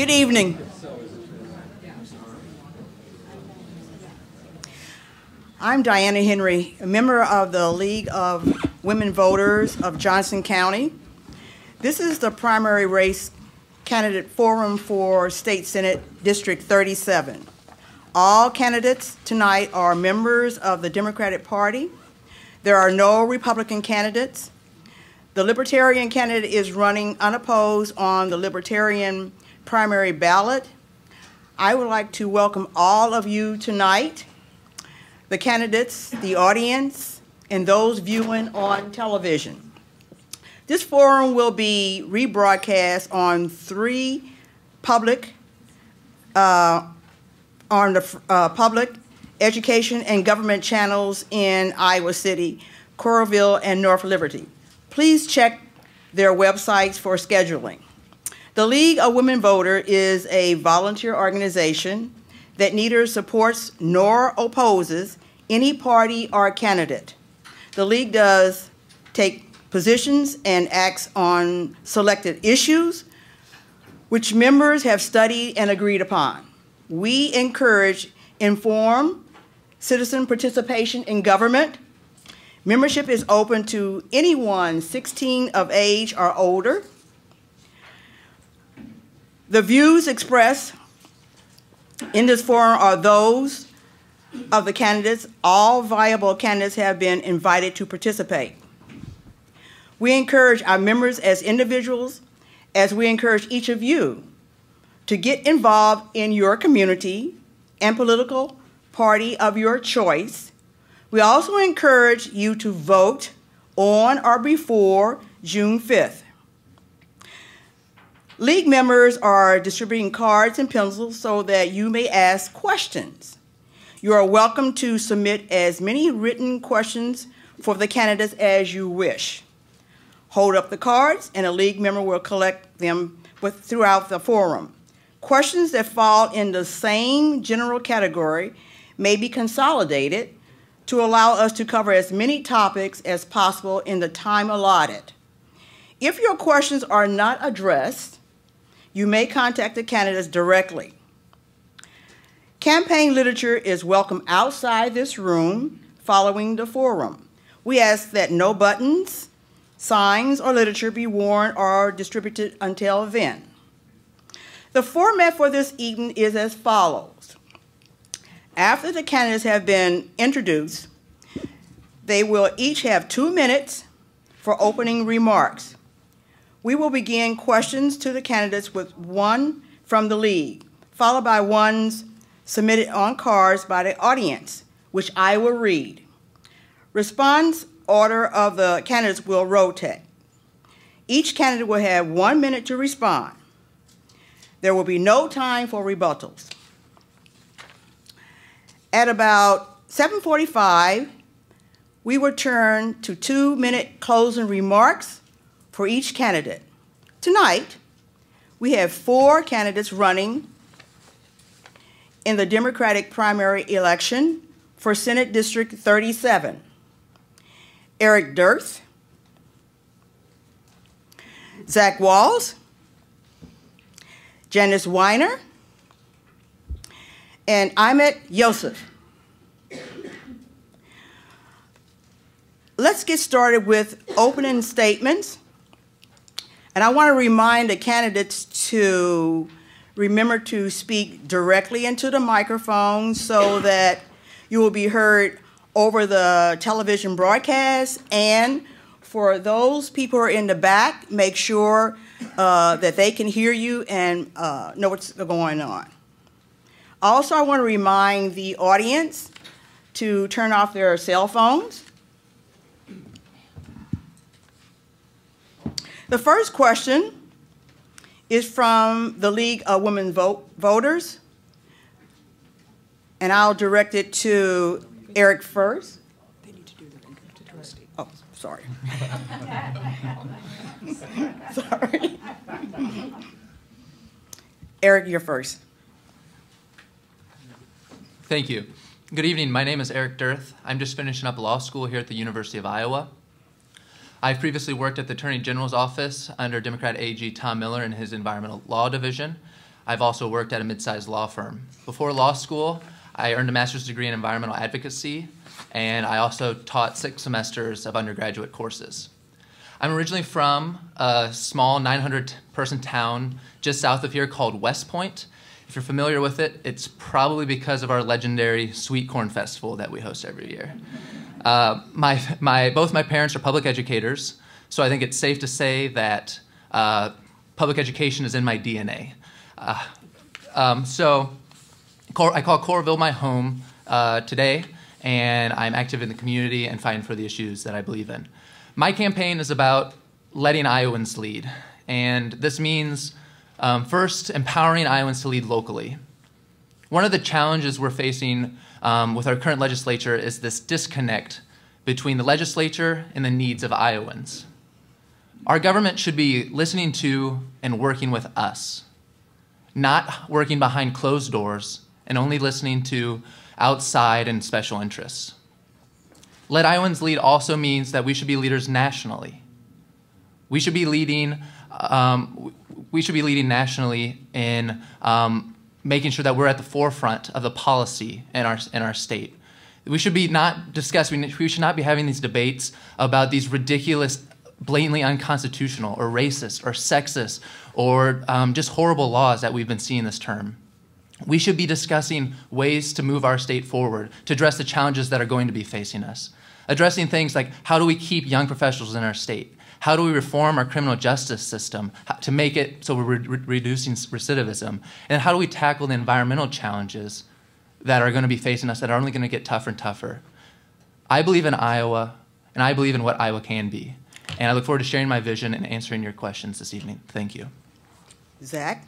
Good evening. I'm Diana Henry, a member of the League of Women Voters of Johnson County. This is the primary race candidate forum for State Senate District 37. All candidates tonight are members of the Democratic Party. There are no Republican candidates. The Libertarian candidate is running unopposed on the Libertarian primary ballot. I would like to welcome all of you tonight, the candidates, the audience, and those viewing on television. This forum will be rebroadcast on three public public education and government channels in Iowa City, Coralville, and North Liberty. Please check their websites for scheduling. The League of Women Voters is a volunteer organization that neither supports nor opposes any party or candidate. The League does take positions and acts on selected issues which members have studied and agreed upon. We encourage informed citizen participation in government. Membership is open to anyone 16 of age or older. The views expressed in this forum are those of the candidates. All viable candidates have been invited to participate. We encourage our members as individuals, as we encourage each of you, to get involved in your community and political party of your choice. We also encourage you to vote on or before June 5th. League members are distributing cards and pencils so that you may ask questions. You are welcome to submit as many written questions for the candidates as you wish. Hold up the cards and a League member will collect them throughout the forum. Questions that fall in the same general category may be consolidated to allow us to cover as many topics as possible in the time allotted. If your questions are not addressed, you may contact the candidates directly. Campaign literature is welcome outside this room following the forum. We ask that no buttons, signs, or literature be worn or distributed until then. The format for this evening is as follows. After the candidates have been introduced, they will each have 2 minutes for opening remarks. We will begin questions to the candidates with one from the League, followed by ones submitted on cards by the audience, which I will read. Response order of the candidates will rotate. Each candidate will have 1 minute to respond. There will be no time for rebuttals. At about 7:45, we will turn to 2 minute closing remarks for each candidate. Tonight, we have 4 candidates running in the Democratic primary election for Senate District 37. Eric Dirth, Zach Wahls, Janice Weiner, and Imad Youssif. Let's get started with opening statements. And I want to remind the candidates to remember to speak directly into the microphone so that you will be heard over the television broadcast. And for those people who are in the back, make sure that they can hear you and know what's going on. Also, I want to remind the audience to turn off their cell phones. The first question is from the League of Women Voters, and I'll direct it to Eric first. They need to do their income to trustee. Oh, sorry. Sorry. Eric, you're first. Thank you. Good evening. My name is Eric Dirth. I'm just finishing up law school here at the University of Iowa. I've previously worked at the Attorney General's office under Democrat AG Tom Miller in his environmental law division. I've also worked at a mid-sized law firm. Before law school, I earned a master's degree in environmental advocacy, and I also taught 6 semesters of undergraduate courses. I'm originally from a small 900-person town just south of here called West Point. If you're familiar with it, it's probably because of our legendary Sweet Corn Festival that we host every year. Both my parents are public educators, so I think it's safe to say that public education is in my DNA. I call Coralville my home today, and I'm active in the community and fighting for the issues that I believe in. My campaign is about letting Iowans lead, and this means first empowering Iowans to lead locally. One of the challenges we're facing with our current legislature is this disconnect between the legislature and the needs of Iowans. Our government should be listening to and working with us, not working behind closed doors and only listening to outside and special interests. Let Iowans lead also means that we should be leaders nationally. We should be leading nationally in making sure that we're at the forefront of the policy in our state. We should be not discussing. We should not be having these debates about these ridiculous, blatantly unconstitutional, or racist, or sexist, or just horrible laws that we've been seeing this term. We should be discussing ways to move our state forward, to address the challenges that are going to be facing us. Addressing things like, how do we keep young professionals in our state? How do we reform our criminal justice system to make it so we're reducing recidivism? And how do we tackle the environmental challenges that are going to be facing us that are only going to get tougher and tougher? I believe in Iowa, and I believe in what Iowa can be. And I look forward to sharing my vision and answering your questions this evening. Thank you. Zach?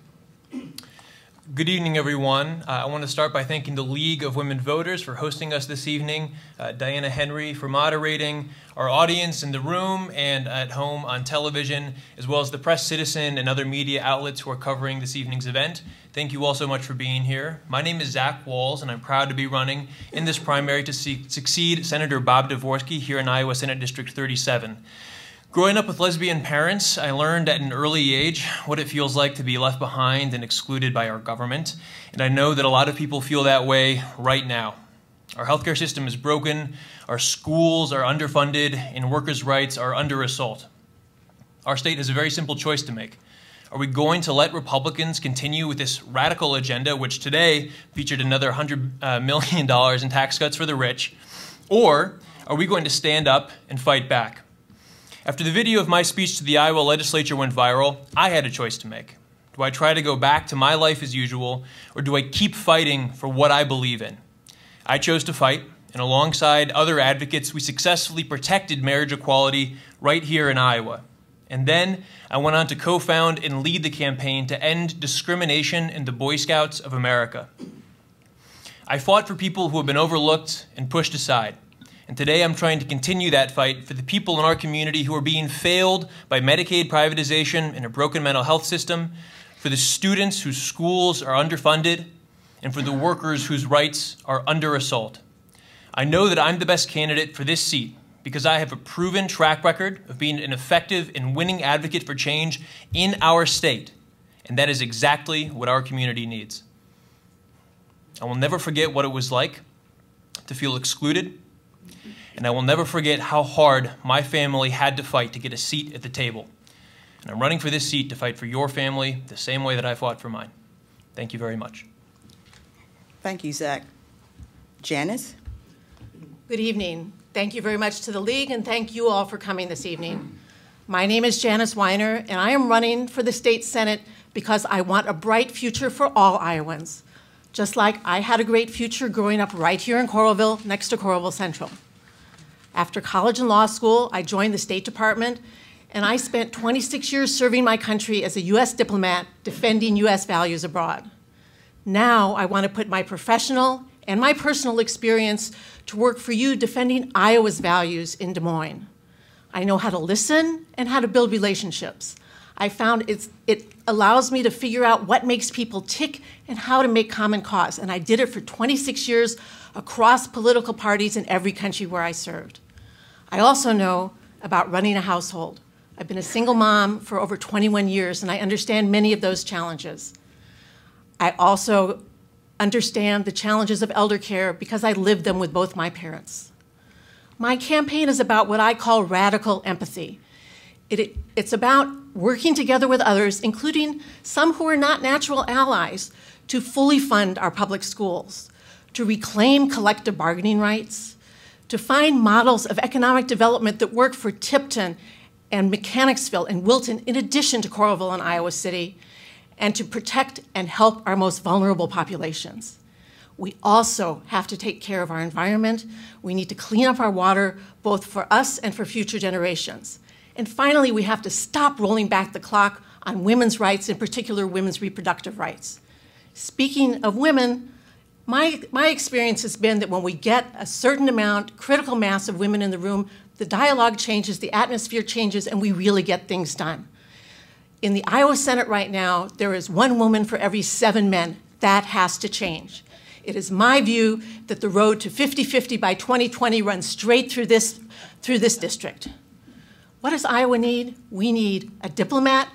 Good evening, everyone. I want to start by thanking the League of Women Voters for hosting us this evening, Diana Henry for moderating, our audience in the room and at home on television, as well as the press, citizen, and other media outlets who are covering this evening's event. Thank you all so much for being here. My name is Zach Wahls, and I'm proud to be running in this primary to succeed Senator Bob Dvorsky here in Iowa Senate District 37. Growing up with lesbian parents, I learned at an early age what it feels like to be left behind and excluded by our government, and I know that a lot of people feel that way right now. Our healthcare system is broken, our schools are underfunded, and workers' rights are under assault. Our state has a very simple choice to make. Are we going to let Republicans continue with this radical agenda, which today featured another $100 million in tax cuts for the rich, or are we going to stand up and fight back? After the video of my speech to the Iowa legislature went viral, I had a choice to make. Do I try to go back to my life as usual, or do I keep fighting for what I believe in? I chose to fight, and alongside other advocates, we successfully protected marriage equality right here in Iowa. And then I went on to co-found and lead the campaign to end discrimination in the Boy Scouts of America. I fought for people who have been overlooked and pushed aside. And today I'm trying to continue that fight for the people in our community who are being failed by Medicaid privatization and a broken mental health system, for the students whose schools are underfunded, and for the workers whose rights are under assault. I know that I'm the best candidate for this seat because I have a proven track record of being an effective and winning advocate for change in our state, and that is exactly what our community needs. I will never forget what it was like to feel excluded, and I will never forget how hard my family had to fight to get a seat at the table. And I'm running for this seat to fight for your family the same way that I fought for mine. Thank you very much. Thank you, Zach. Janice? Good evening. Thank you very much to the League, and thank you all for coming this evening. My name is Janice Weiner, and I am running for the state Senate because I want a bright future for all Iowans, just like I had a great future growing up right here in Coralville, next to Coralville Central. After college and law school, I joined the State Department, and I spent 26 years serving my country as a U.S. diplomat, defending U.S. values abroad. Now I want to put my professional and my personal experience to work for you defending Iowa's values in Des Moines. I know how to listen and how to build relationships. I found it allows me to figure out what makes people tick and how to make common cause. And I did it for 26 years across political parties in every country where I served. I also know about running a household. I've been a single mom for over 21 years, and I understand many of those challenges. I also understand the challenges of elder care because I lived them with both my parents. My campaign is about what I call radical empathy. It's about working together with others, including some who are not natural allies, to fully fund our public schools, to reclaim collective bargaining rights, to find models of economic development that work for Tipton and Mechanicsville and Wilton, in addition to Coralville and Iowa City, and to protect and help our most vulnerable populations. We also have to take care of our environment. We need to clean up our water, both for us and for future generations. And finally, we have to stop rolling back the clock on women's rights, in particular women's reproductive rights. Speaking of women, my experience has been that when we get a certain amount, critical mass of women in the room, the dialogue changes, the atmosphere changes, and we really get things done. In the Iowa Senate right now, there is one woman for every 7 men. That has to change. It is my view that the road to 50-50 by 2020 runs straight through this district. What does Iowa need? We need a diplomat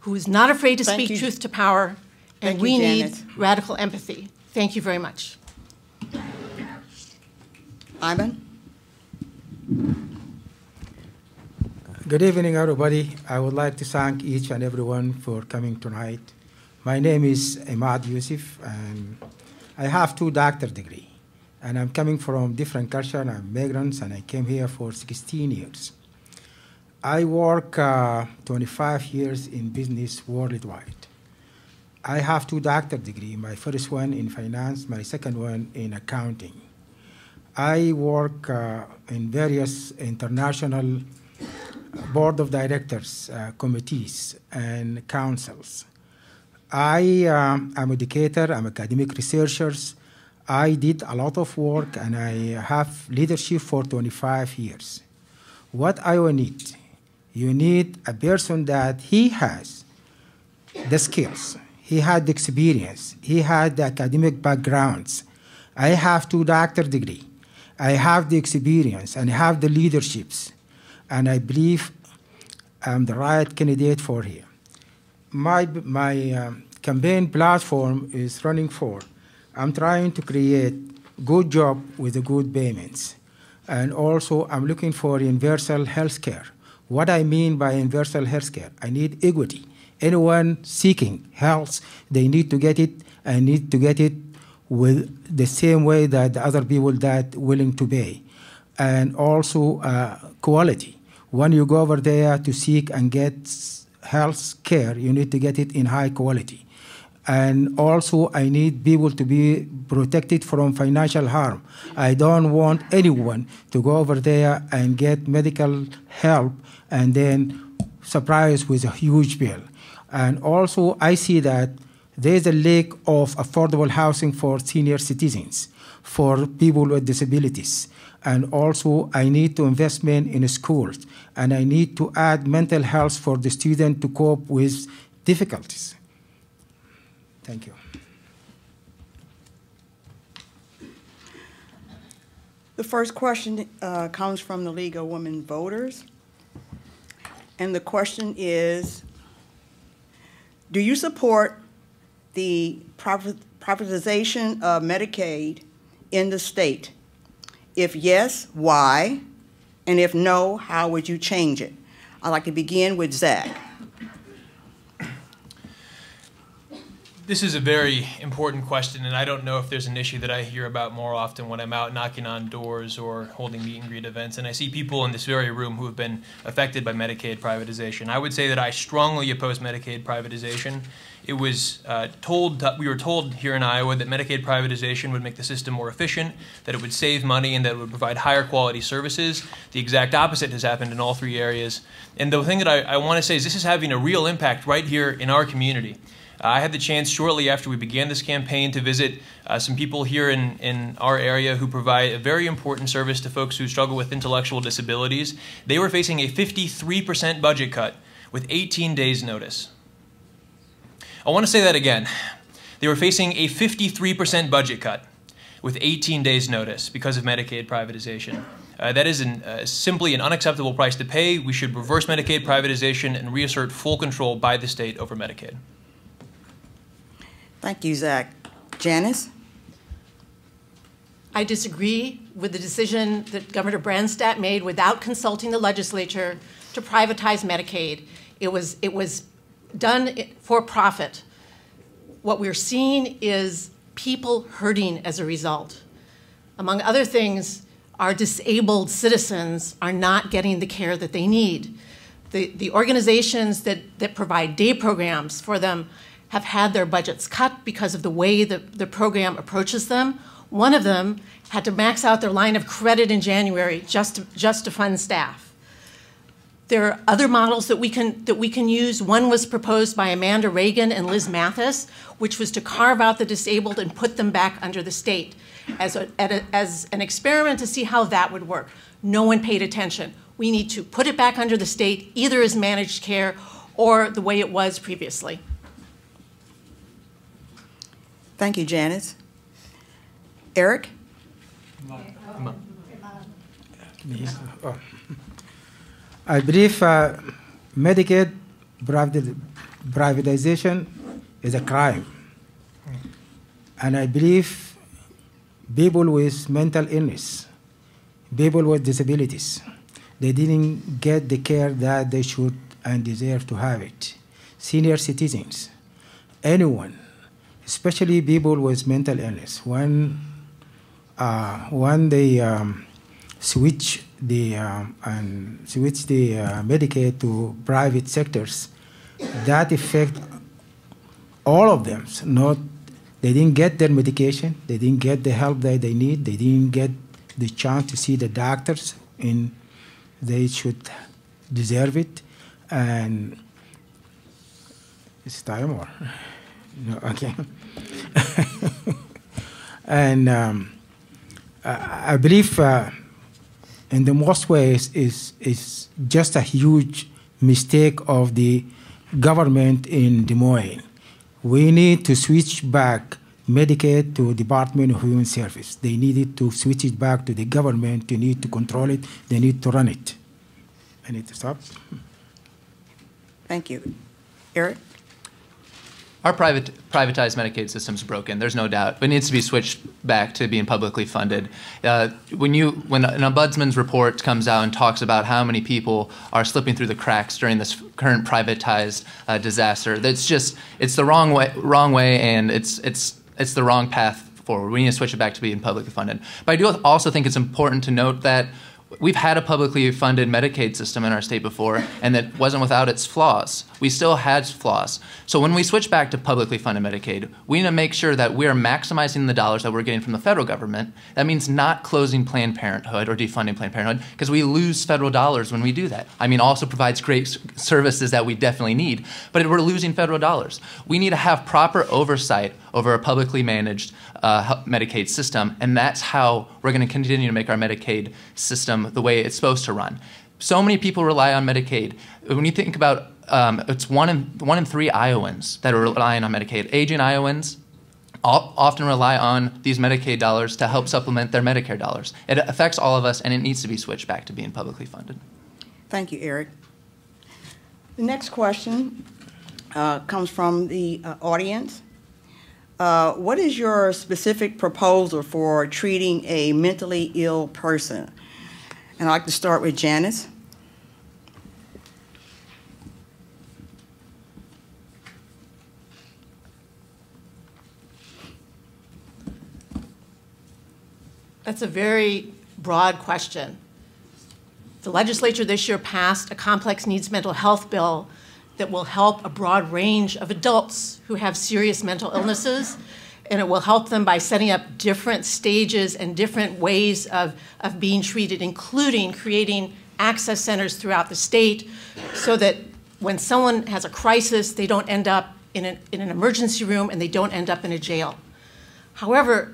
who is not afraid to speak truth to power, and we need radical empathy. Thank you very much. Ivan? Good evening, everybody. I would like to thank each and everyone for coming tonight. My name is Imad Youssif, and I have 2 doctorate degrees, and I'm coming from different cultures. I'm migrants, and I came here for 16 years. I work 25 years in business worldwide. I have 2 doctorate degrees, my first one in finance, my second one in accounting. I work in various international board of directors, committees, and councils. I am an educator, I'm academic researcher. I did a lot of work, and I have leadership for 25 years. What Iowa needs? You need a person that he has the skills, he had the experience, he had the academic backgrounds. I have 2 doctorate degrees. I have the experience and I have the leaderships. And I believe I'm the right candidate for here. My campaign platform is running for. I'm trying to create good job with the good payments. And also, I'm looking for universal health care. What I mean by universal health care, I need equity. Anyone seeking health, they need to get it, and need to get it with the same way that the other people that willing to pay. And also quality. When you go over there to seek and get health care, you need to get it in high quality. And also, I need people to be protected from financial harm. I don't want anyone to go over there and get medical help and then surprise with a huge bill. And also, I see that there's a lack of affordable housing for senior citizens, for people with disabilities. And also, I need to investment in schools. And I need to add mental health for the student to cope with difficulties. Thank you. The first question comes from the League of Women Voters. And the question is, do you support the privatization of Medicaid in the state? If yes, why? And if no, how would you change it? I'd like to begin with Zach. This is a very important question, and I don't know if there's an issue that I hear about more often when I'm out knocking on doors or holding meet and greet events, and I see people in this very room who have been affected by Medicaid privatization. I would say that I strongly oppose Medicaid privatization. It was we were told here in Iowa that Medicaid privatization would make the system more efficient, that it would save money, and that it would provide higher quality services. The exact opposite has happened in all 3 areas. And the thing that I want to say is this is having a real impact right here in our community. I had the chance shortly after we began this campaign to visit some people here in our area who provide a very important service to folks who struggle with intellectual disabilities. They were facing a 53% budget cut with 18 days' notice. I want to say that again. They were facing a 53% budget cut with 18 days' notice because of Medicaid privatization. That is simply an unacceptable price to pay. We should reverse Medicaid privatization and reassert full control by the state over Medicaid. Thank you, Zach. Janice? I disagree with the decision that Governor Branstad made without consulting the legislature to privatize Medicaid. It was done for profit. What we're seeing is people hurting as a result. Among other things, our disabled citizens are not getting the care that they need. The organizations that provide day programs for them have had their budgets cut because of the way the program approaches them. One of them had to max out their line of credit in January just to fund staff. There are other models that we can use. One was proposed by Amanda Reagan and Liz Mathis, which was to carve out the disabled and put them back under the state as an experiment to see how that would work. No one paid attention. We need to put it back under the state, either as managed care or the way it was previously. Thank you, Janice. Eric? I believe Medicaid privatization is a crime. And I believe people with mental illness, people with disabilities, they didn't get the care that they should and deserve to have it. Senior citizens, anyone, especially people with mental illness, when they switch the Medicaid to private sectors, that affect all of them. They didn't get their medication, they didn't get the help that they need, they didn't get the chance to see the doctors, and they should deserve it. And it's time or no? Okay. And. I believe in the most ways is just a huge mistake of the government in Des Moines. We need to switch back Medicaid to Department of Human Services. They needed to switch it back to the government. They need to control it. They need to run it. I need to stop. Thank you. Eric? Our privatized Medicaid system's broken. There's no doubt. It needs to be switched back to being publicly funded. When an ombudsman's report comes out and talks about how many people are slipping through the cracks during this current privatized disaster, that's just it's the wrong way, and it's the wrong path forward. We need to switch it back to being publicly funded. But I do also think it's important to note that we've had a publicly funded Medicaid system in our state before, and that wasn't without its flaws. We still had flaws. So when we switch back to publicly funded Medicaid, we need to make sure that we are maximizing the dollars that we're getting from the federal government. That means not closing Planned Parenthood or defunding Planned Parenthood, because we lose federal dollars when we do that. I mean, it also provides great services that we definitely need, but we're losing federal dollars. We need to have proper oversight over a publicly managed Medicaid system, and that's how we're going to continue to make our Medicaid system the way it's supposed to run. So many people rely on Medicaid. When you think about it's one in three Iowans that are relying on Medicaid. Aging Iowans often rely on these Medicaid dollars to help supplement their Medicare dollars. It affects all of us, and it needs to be switched back to being publicly funded. Thank you, Eric. The next question comes from the audience. What is your specific proposal for treating a mentally ill person? And I'd like to start with Janice. That's a very broad question. The legislature this year passed a complex needs mental health bill that will help a broad range of adults who have serious mental illnesses, and it will help them by setting up different stages and different ways of being treated, including creating access centers throughout the state so that when someone has a crisis, they don't end up in an emergency room and they don't end up in a jail. However,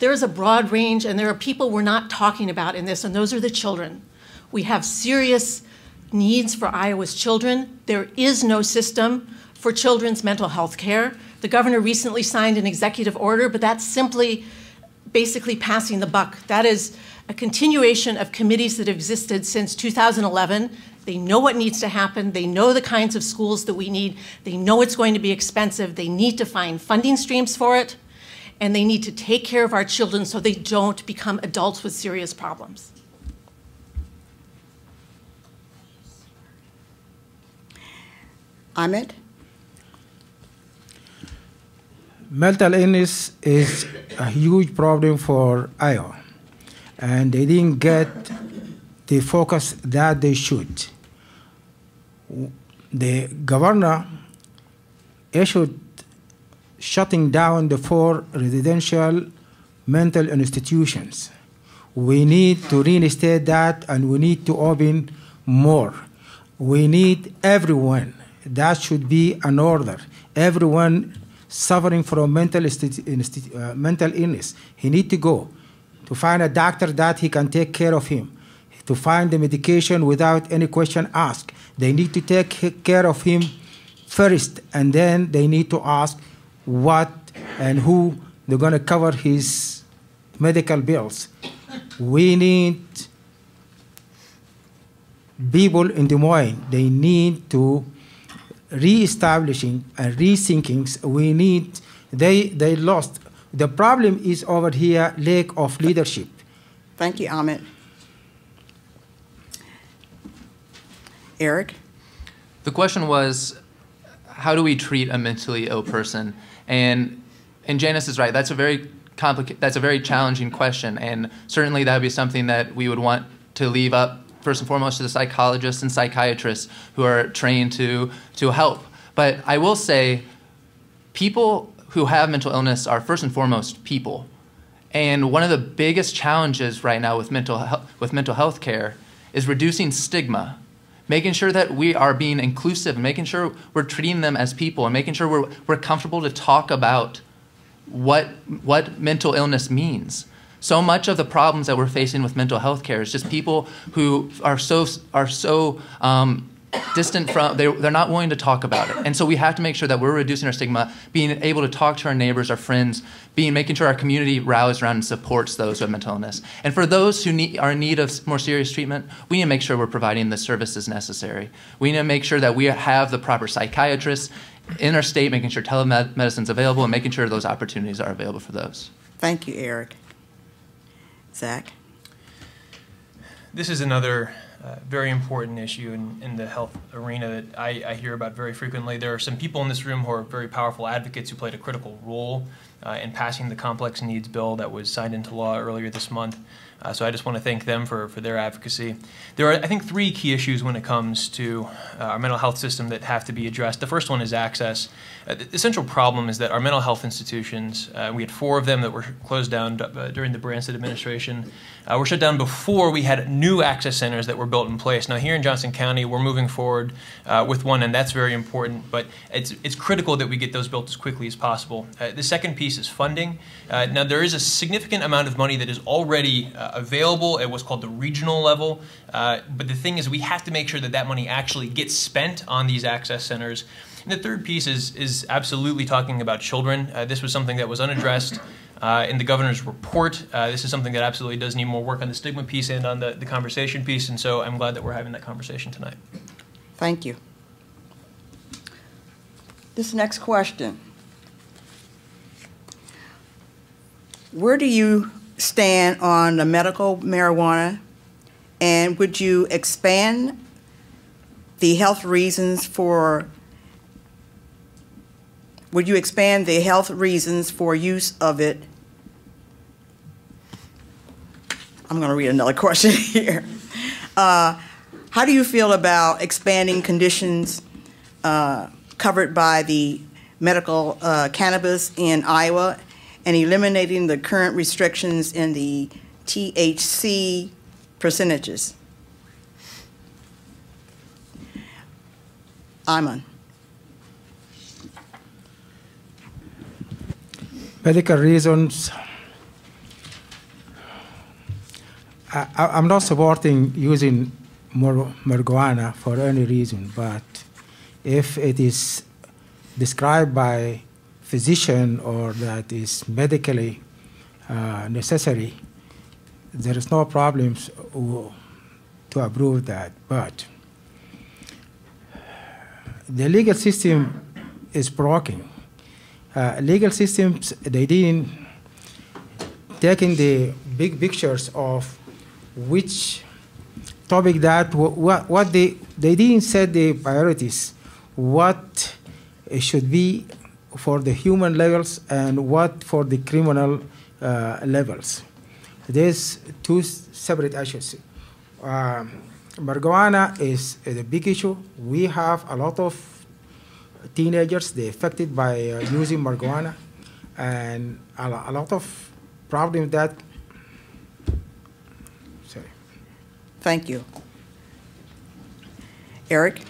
there is a broad range, and there are people we're not talking about in this, and those are the children. We have serious needs for Iowa's children. There is no system for children's mental health care. The governor recently signed an executive order, but that's simply basically passing the buck. That is a continuation of committees that existed since 2011 They know what needs to happen. They know the kinds of schools that we need. They know it's going to be expensive. They need to find funding streams for it. And they need to take care of our children so they don't become adults with serious problems. Imad? Mental illness is a huge problem for Iowa. And they didn't get the focus that they should. The governor issued shutting down the 4 residential mental institutions. We need to reinstate that, and we need to open more. We need everyone. That should be an order. Everyone suffering from mental illness, he need to go to find a doctor that he can take care of him, to find the medication without any question asked. They need to take care of him first, and then they need to ask what and who they're going to cover his medical bills. We need people in Des Moines. They need to reestablishing and rethinking. We need, they lost. The problem is over here, lack of leadership. Thank you, Ahmed. Eric? The question was, how do we treat a mentally ill person? And Janice is right. That's a very complicated, that's a very challenging question. And certainly that would be something that we would want to leave up first and foremost to the psychologists and psychiatrists who are trained to help. But I will say, people who have mental illness are first and foremost people. And one of the biggest challenges right now with mental health care is reducing stigma, making sure that we are being inclusive, making sure we're treating them as people, and making sure we're comfortable to talk about what mental illness means. So much of the problems that we're facing with mental health care is just people who are so distant from, they're not willing to talk about it. And so we have to make sure that we're reducing our stigma, being able to talk to our neighbors, our friends, making sure our community rallies around and supports those with mental illness. And for those who are in need of more serious treatment, we need to make sure we're providing the services necessary. We need to make sure that we have the proper psychiatrists in our state, making sure telemedicine is available, and making sure those opportunities are available for those. Thank you, Eric. Zach? This is another very important issue in the health arena that I hear about very frequently. There are some people in this room who are very powerful advocates who played a critical role in passing the complex needs bill that was signed into law earlier this month. So I just want to thank them for their advocacy. There are, I think, 3 key issues when it comes to our mental health system that have to be addressed. The first one is access. The central problem is that our mental health institutions, we had 4 of them that were closed down during the Branstad administration, were shut down before we had new access centers that were built in place. Now here in Johnson County, we're moving forward with one, and that's very important, but it's critical that we get those built as quickly as possible. The second piece is funding. Now there is a significant amount of money that is already available at what's called the regional level, but the thing is we have to make sure that that money actually gets spent on these access centers. And the third piece is absolutely talking about children. This was something that was unaddressed in the governor's report. This is something that absolutely does need more work on the stigma piece and on the conversation piece, and so I'm glad that we're having that conversation tonight. Thank you. This next question. Where do you stand on the medical marijuana, and would you expand the health reasons for use of it? I'm going to read another question here. How do you feel about expanding conditions covered by the medical cannabis in Iowa, and eliminating the current restrictions in the THC percentages? Iman. Medical reasons. I'm not supporting using more marijuana for any reason, but if it is described by physician or that is medically necessary, there is no problems to approve that. But the legal system is broken. Legal systems, they didn't take in the big pictures of which topic that, what they didn't set the priorities, what should be for the human levels and what for the criminal levels. There's two separate issues. Marijuana is the big issue. We have a lot of teenagers, they're affected by using marijuana, and a lot of problems that, sorry. Thank you. Eric?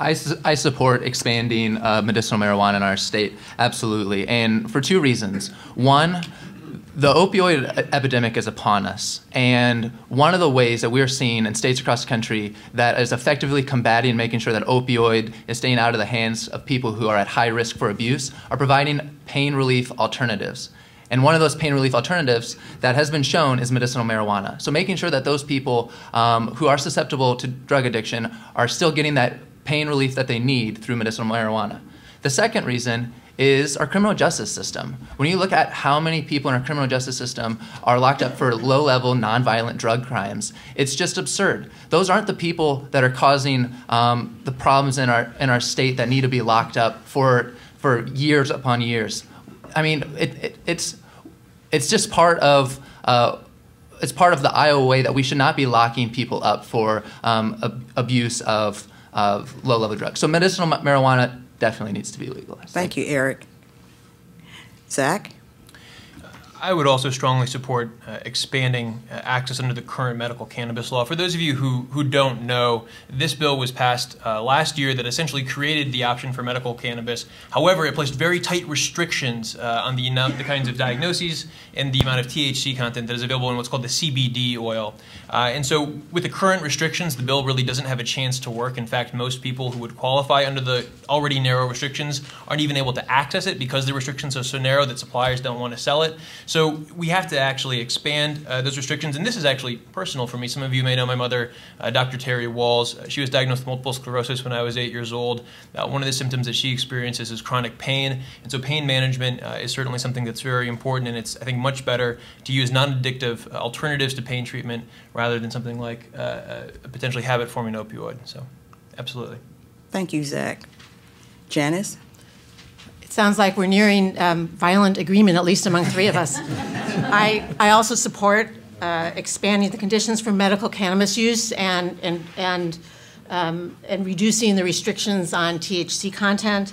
I support expanding medicinal marijuana in our state, absolutely, and for two reasons. One, the opioid epidemic is upon us, and one of the ways that we are seeing in states across the country that is effectively combating making sure that opioid is staying out of the hands of people who are at high risk for abuse are providing pain relief alternatives. And one of those pain relief alternatives that has been shown is medicinal marijuana. So making sure that those people who are susceptible to drug addiction are still getting that pain relief that they need through medicinal marijuana. The second reason is our criminal justice system. When you look at how many people in our criminal justice system are locked up for low-level, nonviolent drug crimes, it's just absurd. Those aren't the people that are causing the problems in our state that need to be locked up for years upon years. I mean, it's just part of the Iowa way that we should not be locking people up for abuse of low-level drugs. So medicinal marijuana definitely needs to be legalized. Thank you, Eric. Zach? I would also strongly support expanding access under the current medical cannabis law. For those of you who don't know, this bill was passed last year that essentially created the option for medical cannabis. However, it placed very tight restrictions on the kinds of diagnoses and the amount of THC content that is available in what's called the CBD oil. And so with the current restrictions, the bill really doesn't have a chance to work. In fact, most people who would qualify under the already narrow restrictions aren't even able to access it because the restrictions are so narrow that suppliers don't want to sell it. So we have to actually expand those restrictions, and this is actually personal for me. Some of you may know my mother, Dr. Terry Wahls. She was diagnosed with multiple sclerosis when I was 8 years old. One of the symptoms that she experiences is chronic pain, and so pain management is certainly something that's very important, and it's, I think, much better to use non-addictive alternatives to pain treatment rather than something like a potentially habit-forming opioid. So, absolutely. Thank you, Zach. Janice? Sounds like we're nearing violent agreement, at least among three of us. I also support expanding the conditions for medical cannabis use and reducing the restrictions on THC content.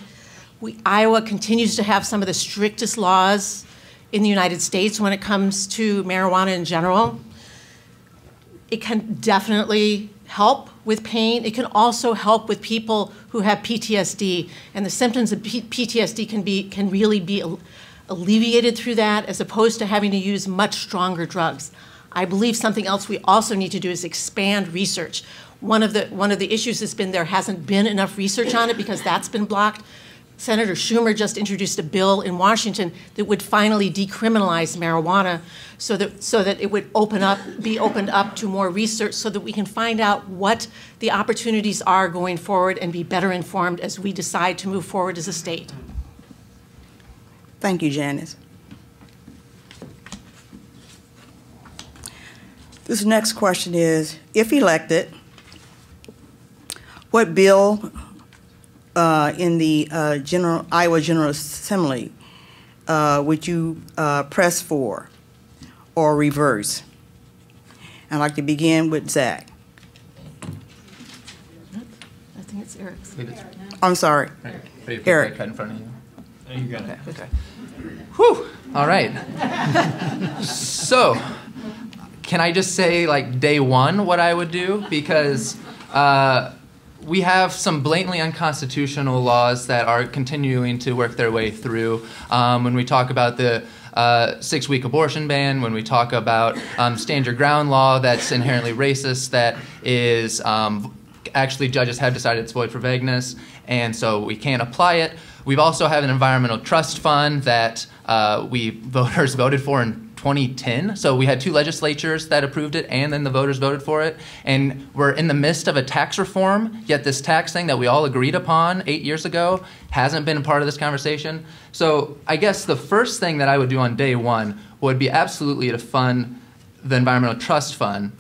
Iowa continues to have some of the strictest laws in the United States when it comes to marijuana in general. It can definitely help with pain. It can also help with people who have PTSD, and the symptoms of PTSD can really be alleviated through that, as opposed to having to use much stronger drugs. I believe something else we also need to do is expand research. One of the issues has been there hasn't been enough research on it because that's been blocked. Senator Schumer just introduced a bill in Washington that would finally decriminalize marijuana so that it would be opened up to more research so that we can find out what the opportunities are going forward and be better informed as we decide to move forward as a state. Thank you, Janice. This next question is, if elected, what bill in the Iowa General Assembly would you press for or reverse? I'd like to begin with Zach. I think it's Eric's. I'm sorry. Right. Eric. Right in front of you. There you go. Okay. Whew. All right. So, can I just say, like, day one what I would do? Because we have some blatantly unconstitutional laws that are continuing to work their way through. When we talk about the six-week abortion ban, when we talk about stand your ground law that's inherently racist, that is actually judges have decided it's void for vagueness, and so we can't apply it. We've also have an environmental trust fund that we voters voted for in 2010. So we had two legislatures that approved it, and then the voters voted for it. And we're in the midst of a tax reform, yet this tax thing that we all agreed upon 8 years ago hasn't been a part of this conversation. So I guess the first thing that I would do on day one would be absolutely to fund the Environmental Trust Fund.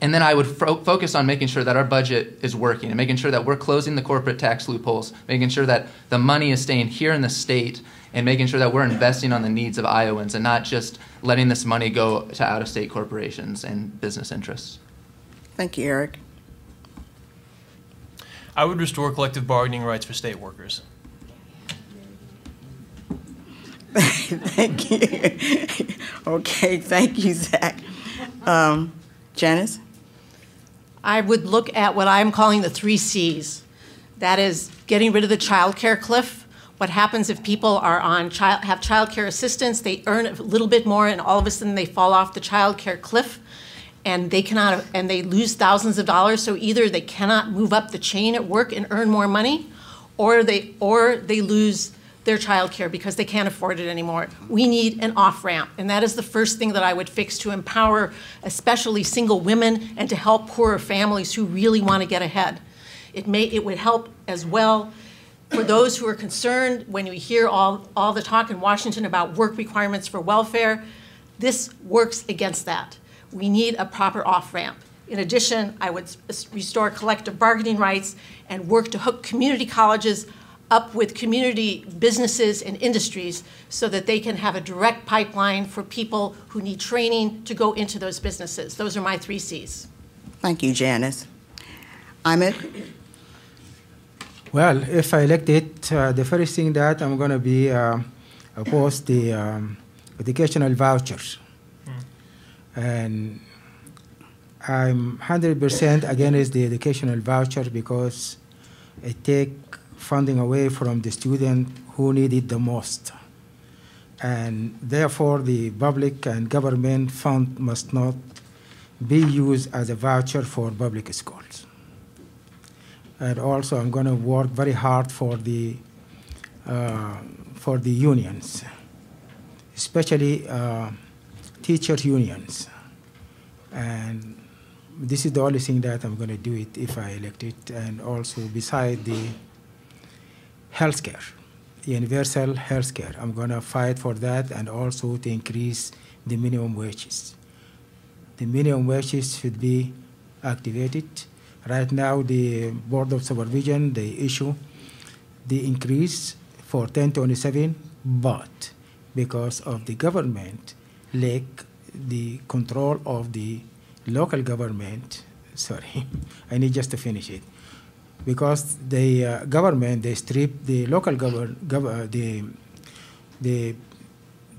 And then I would focus on making sure that our budget is working and making sure that we're closing the corporate tax loopholes, making sure that the money is staying here in the state, and making sure that we're investing on the needs of Iowans and not just letting this money go to out-of-state corporations and business interests. Thank you, Eric. I would restore collective bargaining rights for state workers. Thank you. Okay, thank you, Zach. Janice? I would look at what I'm calling the 3 C's. That is getting rid of the child care cliff. What happens if people are on have child care assistance, they earn a little bit more and all of a sudden they fall off the child care cliff and they cannot, and they lose thousands of dollars. So either they cannot move up the chain at work and earn more money, or they lose their child care because they can't afford it anymore. We need an off-ramp, and that is the first thing that I would fix to empower especially single women and to help poorer families who really want to get ahead. It would help as well for those who are concerned when you hear all the talk in Washington about work requirements for welfare. This works against that. We need a proper off-ramp. In addition, I would restore collective bargaining rights and work to hook community colleges up with community businesses and industries so that they can have a direct pipeline for people who need training to go into those businesses. Those are my 3 C's. Thank you, Janice. Imad? Well, if I elected, the first thing that I'm going to be oppose the educational vouchers. And I'm 100% against the educational voucher because it takes funding away from the student who need it the most. And therefore, the public and government fund must not be used as a voucher for public schools. And also, I'm going to work very hard for the unions, especially teacher unions. And this is the only thing that I'm going to do it if I elect it. And also, beside the healthcare, universal healthcare. I'm going to fight for that, and also to increase the minimum wages. The minimum wages should be activated. Right now, the Board of Supervision, they issue the increase for 1027, but because of the government lack the control of the local government, sorry, I need just to finish it. Because the government, they strip the local state government, they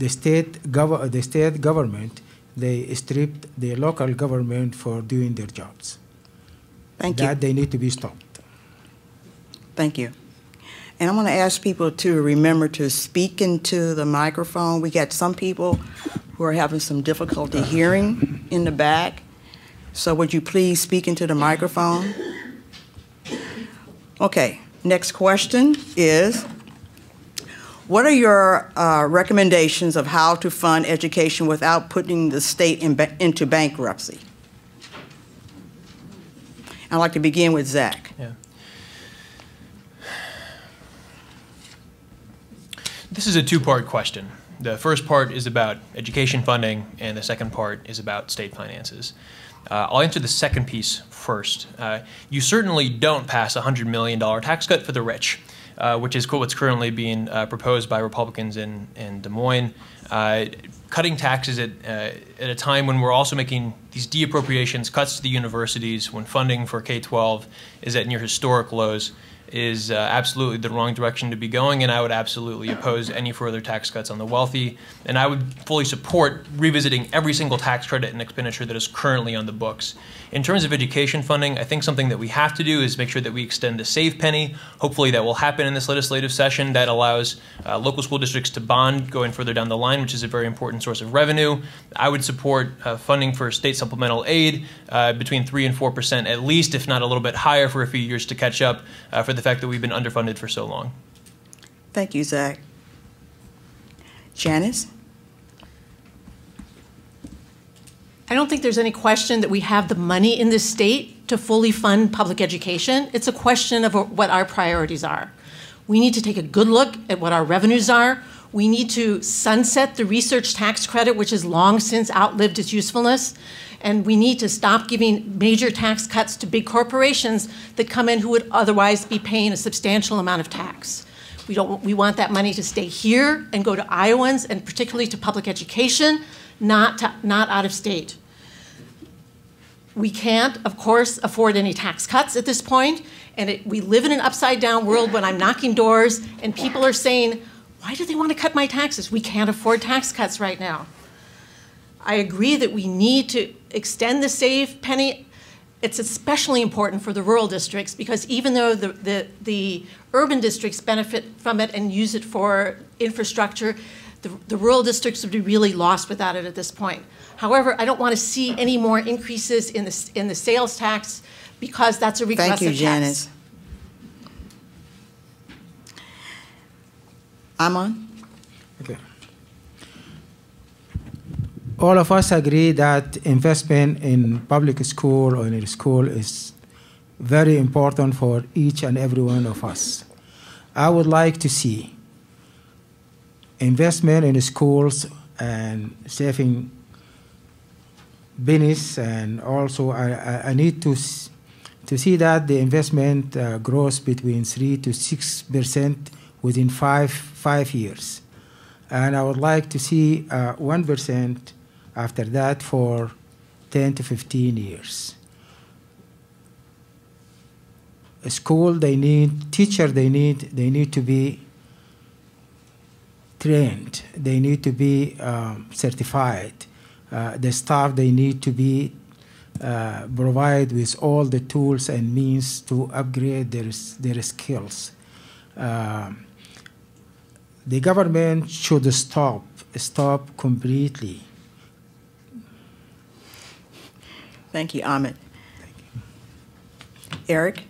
stripped the local government for doing their jobs. Thank you. That they need to be stopped. Thank you. And I'm going to ask people to remember to speak into the microphone. We got some people who are having some difficulty hearing in the back. So would you please speak into the microphone? Okay, next question is, what are your recommendations of how to fund education without putting the state into bankruptcy? I'd like to begin with Zach. Yeah. This is a two-part question. The first part is about education funding, and the second part is about state finances. I'll answer the second piece first. You certainly don't pass a $100 million tax cut for the rich, which is what's currently being proposed by Republicans in Des Moines. Cutting taxes at a time when we're also making these deappropriations, cuts to the universities, when funding for K-12 is at near historic lows, is absolutely the wrong direction to be going, and I would absolutely oppose any further tax cuts on the wealthy. And I would fully support revisiting every single tax credit and expenditure that is currently on the books. In terms of education funding, I think something that we have to do is make sure that we extend the Save Penny. Hopefully that will happen in this legislative session. That allows local school districts to bond going further down the line, which is a very important source of revenue. I would support funding for state supplemental aid between 3 and 4% at least, if not a little bit higher for a few years to catch up for the fact that we've been underfunded for so long. Thank you, Zach. Janice? I don't think there's any question that we have the money in this state to fully fund public education. It's a question of what our priorities are. We need to take a good look at what our revenues are. We need to sunset the research tax credit, which has long since outlived its usefulness. And we need to stop giving major tax cuts to big corporations that come in who would otherwise be paying a substantial amount of tax. We want that money to stay here and go to Iowans, and particularly to public education, not out of state. We can't, of course, afford any tax cuts at this point. And we live in an upside-down world when I'm knocking doors and people are saying, why do they want to cut my taxes? We can't afford tax cuts right now. I agree that we need to extend the SAVE penny. It's especially important for the rural districts, because even though the urban districts benefit from it and use it for infrastructure, the rural districts would be really lost without it at this point. However, I don't want to see any more increases in the sales tax, because that's a regressive tax. Thank you, Janice. I'm on. Okay. All of us agree that investment in public school or in a school is very important for each and every one of us. I would like to see investment in schools and saving business, and also I need to see that the investment grows between 3% to 6% within five years. And I would like to see 1% after that for 10 to 15 years. A school, they need, teacher, they need to be trained. They need to be certified. The staff, they need to be provided with all the tools and means to upgrade their skills. The government should stop completely. Thank you, Ahmed. Thank you. Eric?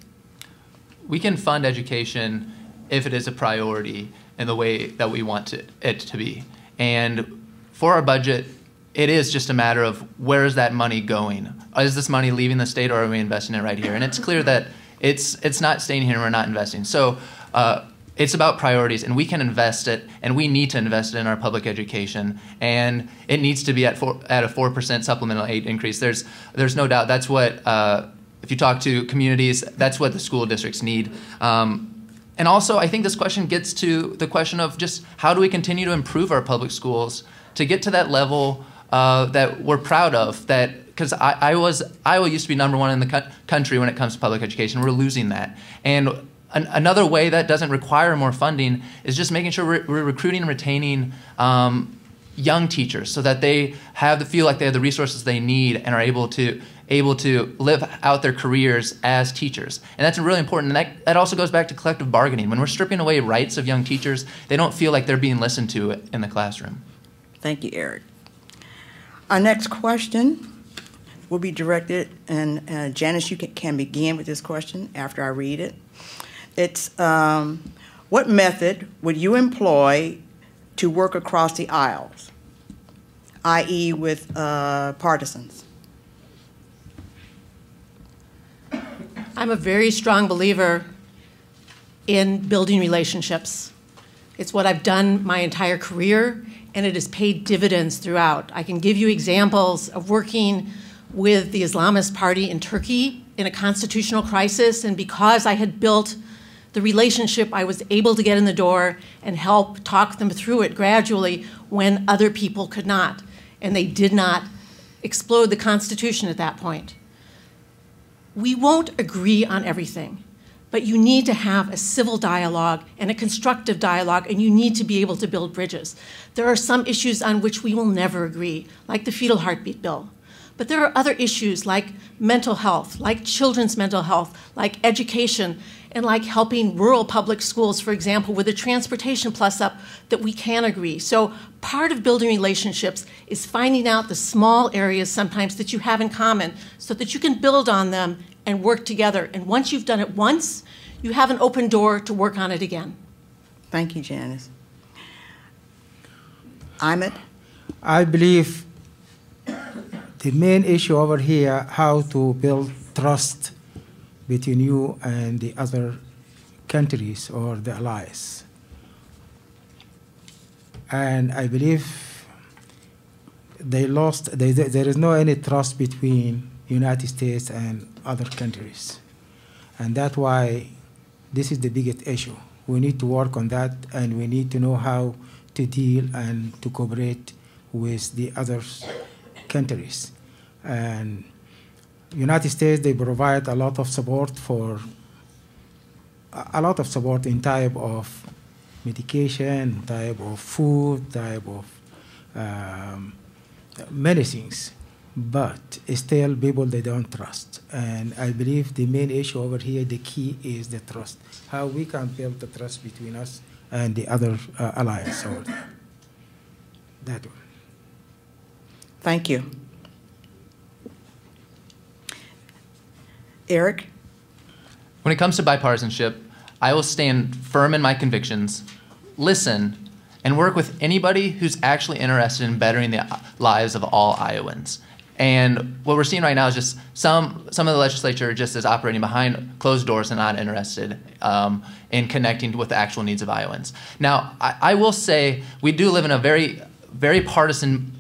We can fund education if it is a priority in the way that we want it to be. And for our budget, it is just a matter of where is that money going? Is this money leaving the state, or are we investing it right here? And it's clear that it's not staying here and we're not investing. So it's about priorities, and we can invest it, and we need to invest it in our public education, and it needs to be at a 4% supplemental aid increase. There's no doubt that's what, if you talk to communities, that's what the school districts need. And also, I think this question gets to the question of just how do we continue to improve our public schools to get to that level that we're proud of, because Iowa used to be number one in the country when it comes to public education. We're losing that. And another way that doesn't require more funding is just making sure we're recruiting and retaining young teachers so that they feel like they have the resources they need and are able to live out their careers as teachers. And that's really important. And that also goes back to collective bargaining. When we're stripping away rights of young teachers, they don't feel like they're being listened to in the classroom. Thank you, Eric. Our next question will be directed, and Janice, you can begin with this question after I read it. It's, what method would you employ to work across the aisles, i.e. with partisans? I'm a very strong believer in building relationships. It's what I've done my entire career, and it has paid dividends throughout. I can give you examples of working with the Islamist Party in Turkey in a constitutional crisis, and because I had built the relationship, I was able to get in the door and help talk them through it gradually when other people could not. And they did not explode the Constitution at that point. We won't agree on everything, but you need to have a civil dialogue and a constructive dialogue, and you need to be able to build bridges. There are some issues on which we will never agree, like the fetal heartbeat bill. But there are other issues like mental health, like children's mental health, like education, and like helping rural public schools, for example, with a transportation plus-up that we can agree. So part of building relationships is finding out the small areas sometimes that you have in common so that you can build on them and work together. And once you've done it once, you have an open door to work on it again. Thank you, Janice. Imad? I believe The main issue over here, how to build trust between you and the other countries or the allies. And I believe they lost, there is no any trust between United States and other countries. And that's why this is the biggest issue. We need to work on that, and we need to know how to deal and to cooperate with the other countries. And United States, they provide a lot of support for, a lot of support in type of medication, type of food, type of many things. But still, people, they don't trust. And I believe the main issue over here, the key is the trust. How we can build the trust between us and the other alliance over there. That one. Thank you. Eric? When it comes to bipartisanship, I will stand firm in my convictions, listen, and work with anybody who's actually interested in bettering the lives of all Iowans. And what we're seeing right now is just some of the legislature just is operating behind closed doors and not interested in connecting with the actual needs of Iowans. Now, I will say we do live in a very, very partisan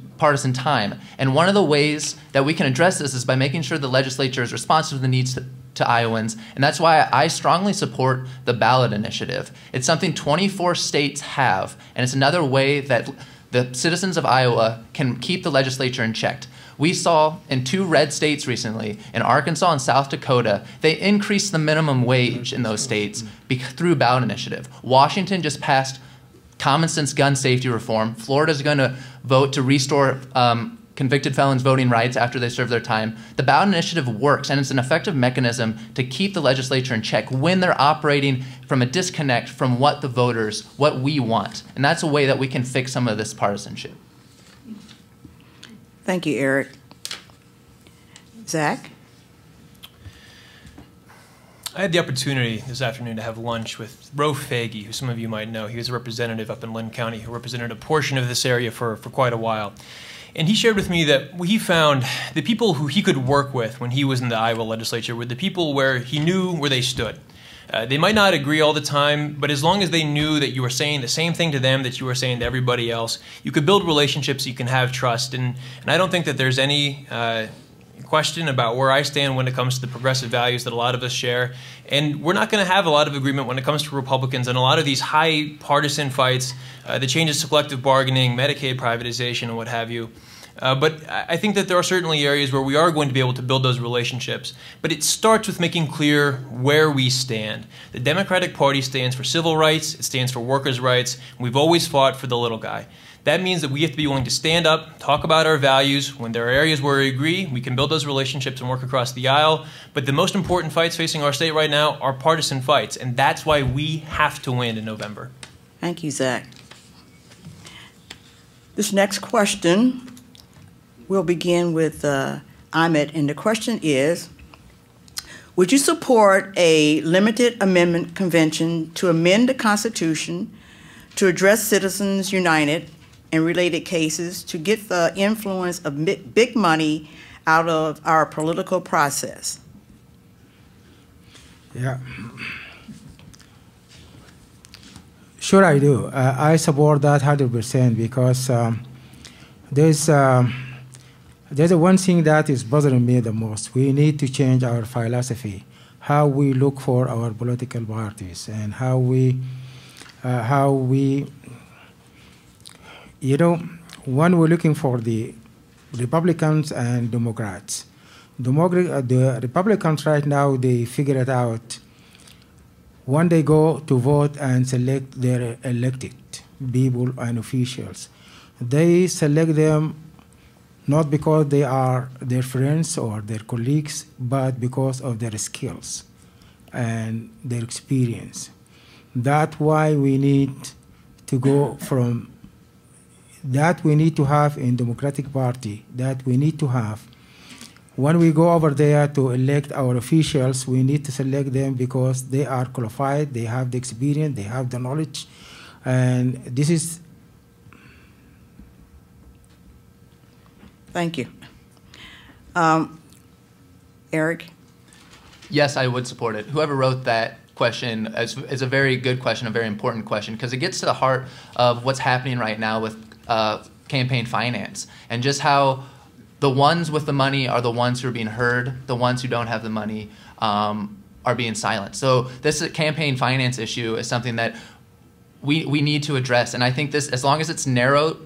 time, and one of the ways that we can address this is by making sure the legislature is responsive to the needs to Iowans, and that's why I strongly support the ballot initiative. It's something 24 states have, and it's another way that the citizens of Iowa can keep the legislature in check. We saw in 2 red states recently, in Arkansas and South Dakota, they increased the minimum wage in those states through ballot initiative. Washington just passed common sense gun safety reform. Florida's going to vote to restore convicted felons' voting rights after they serve their time. The ballot initiative works, and it's an effective mechanism to keep the legislature in check when they're operating from a disconnect from what the voters, what we want. And that's a way that we can fix some of this partisanship. Thank you, Eric. Zach? I had the opportunity this afternoon to have lunch with Roe Feige, who some of you might know. He was a representative up in Linn County who represented a portion of this area for quite a while. And he shared with me that he found the people who he could work with when he was in the Iowa legislature were the people where he knew where they stood. They might not agree all the time, but as long as they knew that you were saying the same thing to them that you were saying to everybody else, you could build relationships, you can have trust. And I don't think that there's any question about where I stand when it comes to the progressive values that a lot of us share. And we're not going to have a lot of agreement when it comes to Republicans and a lot of these high partisan fights, the changes to collective bargaining, Medicaid privatization, and what have you. But I think that there are certainly areas where we are going to be able to build those relationships. But it starts with making clear where we stand. The Democratic Party stands for civil rights, it stands for workers' rights, and we've always fought for the little guy. That means that we have to be willing to stand up, talk about our values. When there are areas where we agree, we can build those relationships and work across the aisle. But the most important fights facing our state right now are partisan fights, and that's why we have to win in November. Thank you, Zach. This next question we'll begin with Imad, and the question is, would you support a limited amendment convention to amend the Constitution to address Citizens United and related cases to get the influence of big money out of our political process? Yeah. Sure I do. I support that 100% because there's one thing that is bothering me the most. We need to change our philosophy, how we look for our political parties, and how we, you know, when we're looking for the Republicans and Democrats. The Republicans right now, they figure it out when they go to vote and select their elected people and officials. They select them not because they are their friends or their colleagues, but because of their skills and their experience. That's why we need to go from that we need to have in Democratic Party, that we need to have. When we go over there to elect our officials, we need to select them because they are qualified, they have the experience, they have the knowledge, and this is. Thank you. Eric? Yes, I would support it. Whoever wrote that question is a very good question, a very important question, because it gets to the heart of what's happening right now with campaign finance and just how the ones with the money are the ones who are being heard, the ones who don't have the money are being silent. So this campaign finance issue is something that we need to address. And I think this, as long as it's narrowed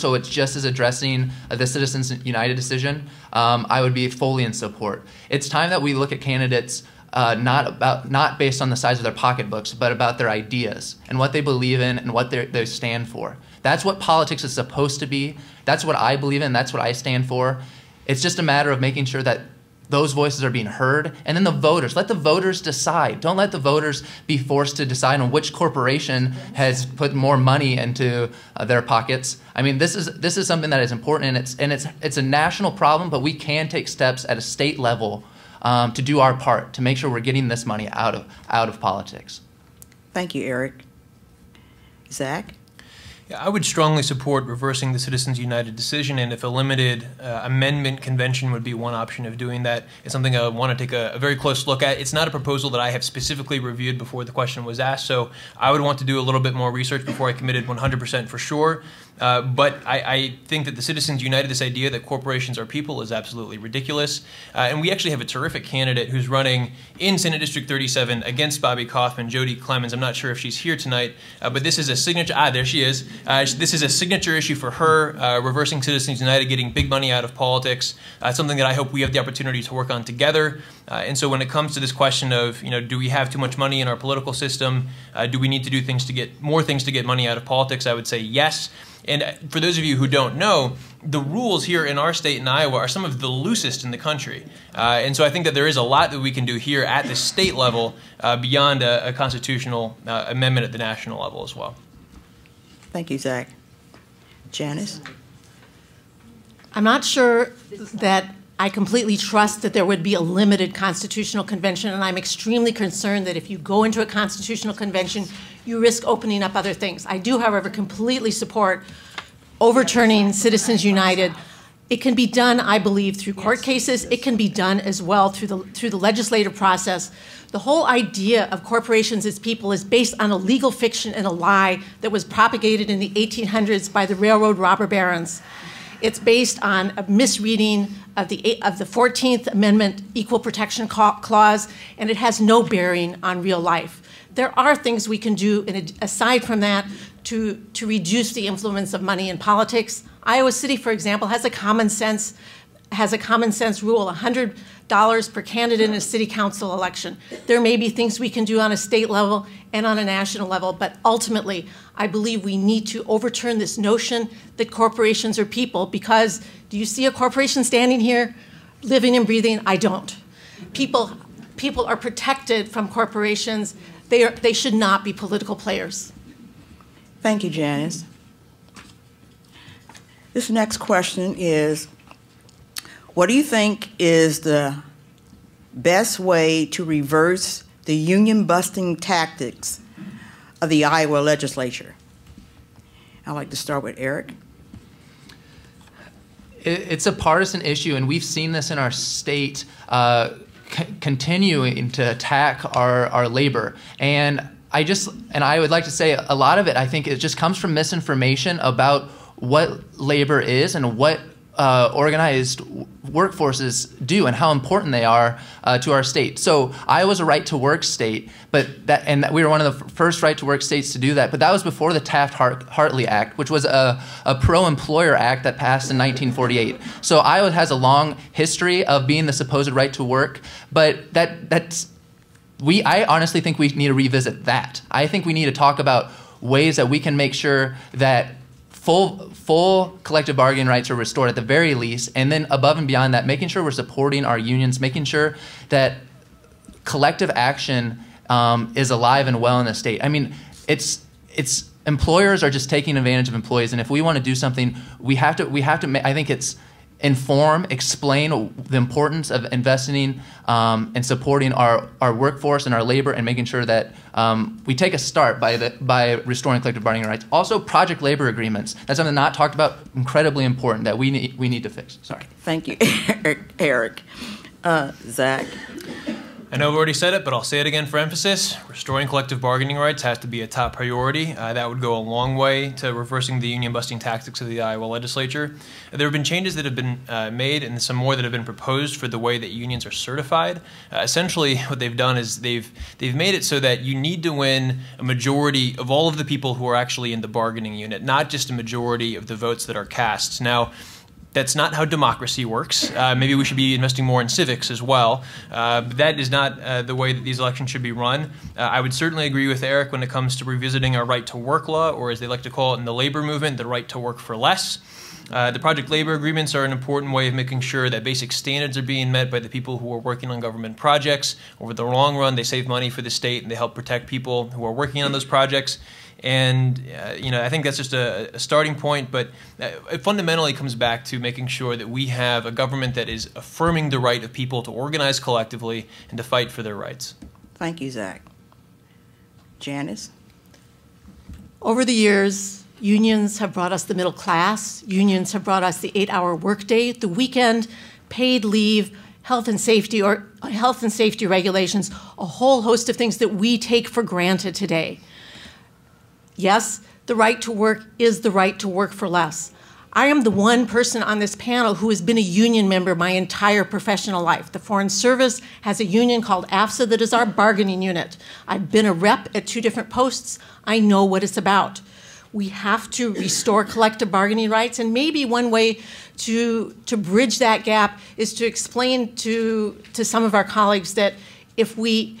so it's just as addressing the Citizens United decision, I would be fully in support. It's time that we look at candidates not based on the size of their pocketbooks, but about their ideas and what they believe in and what they stand for. That's what politics is supposed to be. That's what I believe in. That's what I stand for. It's just a matter of making sure that those voices are being heard. And then the voters, let the voters decide. Don't let the voters be forced to decide on which corporation has put more money into their pockets. I mean, this is something that is important, and it's a national problem, but we can take steps at a state level to do our part to make sure we're getting this money out of politics. Thank you, Eric. Zach? Yeah, I would strongly support reversing the Citizens United decision, and if a limited amendment convention would be one option of doing that, it's something I want to take a very close look at. It's not a proposal that I have specifically reviewed before the question was asked, so I would want to do a little bit more research before I committed 100% for sure. But I think that the Citizens United, this idea that corporations are people, is absolutely ridiculous. And we actually have a terrific candidate who's running in Senate District 37 against Bobby Kaufman, Jody Clemens. I'm not sure if she's here tonight, but this is a signature, there she is. This is a signature issue for her, reversing Citizens United, getting big money out of politics. Something that I hope we have the opportunity to work on together. And so when it comes to this question of, you know, do we have too much money in our political system? Do we need to do things to get more things to get money out of politics? I would say yes. And for those of you who don't know, the rules here in our state in Iowa are some of the loosest in the country. And so I think that there is a lot that we can do here at the state level beyond a constitutional amendment at the national level as well. Thank you, Zach. Janice? I'm not sure that I completely trust that there would be a limited constitutional convention, and I'm extremely concerned that if you go into a constitutional convention, you risk opening up other things. I do, however, completely support overturning Citizens United. It can be done, I believe, through court cases. It can be done as well through the legislative process. The whole idea of corporations as people is based on a legal fiction and a lie that was propagated in the 1800s by the railroad robber barons. It's based on a misreading of the 14th Amendment Equal Protection Clause, and it has no bearing on real life. There are things we can do, aside from that, to reduce the influence of money in politics. Iowa City, for example, has a common sense rule, $100 per candidate in a city council election. There may be things we can do on a state level and on a national level, but ultimately, I believe we need to overturn this notion that corporations are people, because do you see a corporation standing here, living and breathing? I don't. People are protected from corporations. They should not be political players. Thank you, Janice. This next question is, what do you think is the best way to reverse the union-busting tactics of the Iowa legislature? I'd like to start with Eric. It's a partisan issue, and we've seen this in our state continuing to attack our labor. And I would like to say a lot of it, I think, it just comes from misinformation about what labor is and what organized workforces do and how important they are to our state. So Iowa's a right-to-work state, and we were one of the first right-to-work states to do that. But that was before the Taft-Hartley Act, which was a pro-employer act that passed in 1948. So Iowa has a long history of being the supposed right-to-work, but I honestly think we need to revisit that. I think we need to talk about ways that we can make sure that full collective bargaining rights are restored at the very least, and then above and beyond that, making sure we're supporting our unions, making sure that collective action is alive and well in the state. I mean, it's employers are just taking advantage of employees, and if we want to do something, I think it's inform, explain the importance of investing and supporting our workforce and our labor, and making sure that we take a start by restoring collective bargaining rights. Also, project labor agreements. That's something not talked about, incredibly important, that we need to fix. Sorry. Thank you, Eric. Zach? I know I've already said it, but I'll say it again for emphasis. Restoring collective bargaining rights has to be a top priority. That would go a long way to reversing the union-busting tactics of the Iowa legislature. There have been changes that have been made, and some more that have been proposed for the way that unions are certified. Essentially, what they've done is they've made it so that you need to win a majority of all of the people who are actually in the bargaining unit, not just a majority of the votes that are cast. Now, that's not how democracy works. Maybe we should be investing more in civics as well. But that is not the way that these elections should be run. I would certainly agree with Eric when it comes to revisiting our right to work law, or as they like to call it in the labor movement, the right to work for less. The project labor agreements are an important way of making sure that basic standards are being met by the people who are working on government projects. Over the long run, they save money for the state, and they help protect people who are working on those projects. And you know, I think that's just a starting point, but it fundamentally comes back to making sure that we have a government that is affirming the right of people to organize collectively and to fight for their rights. Thank you, Zach. Janice? Over the years, unions have brought us the middle class. Unions have brought us the 8-hour workday, the weekend, paid leave, health and safety regulations, a whole host of things that we take for granted today. Yes, the right to work is the right to work for less. I am the one person on this panel who has been a union member my entire professional life. The Foreign Service has a union called AFSA that is our bargaining unit. I've been a rep at 2 different posts. I know what it's about. We have to restore collective bargaining rights, and maybe one way to bridge that gap is to explain to some of our colleagues that if we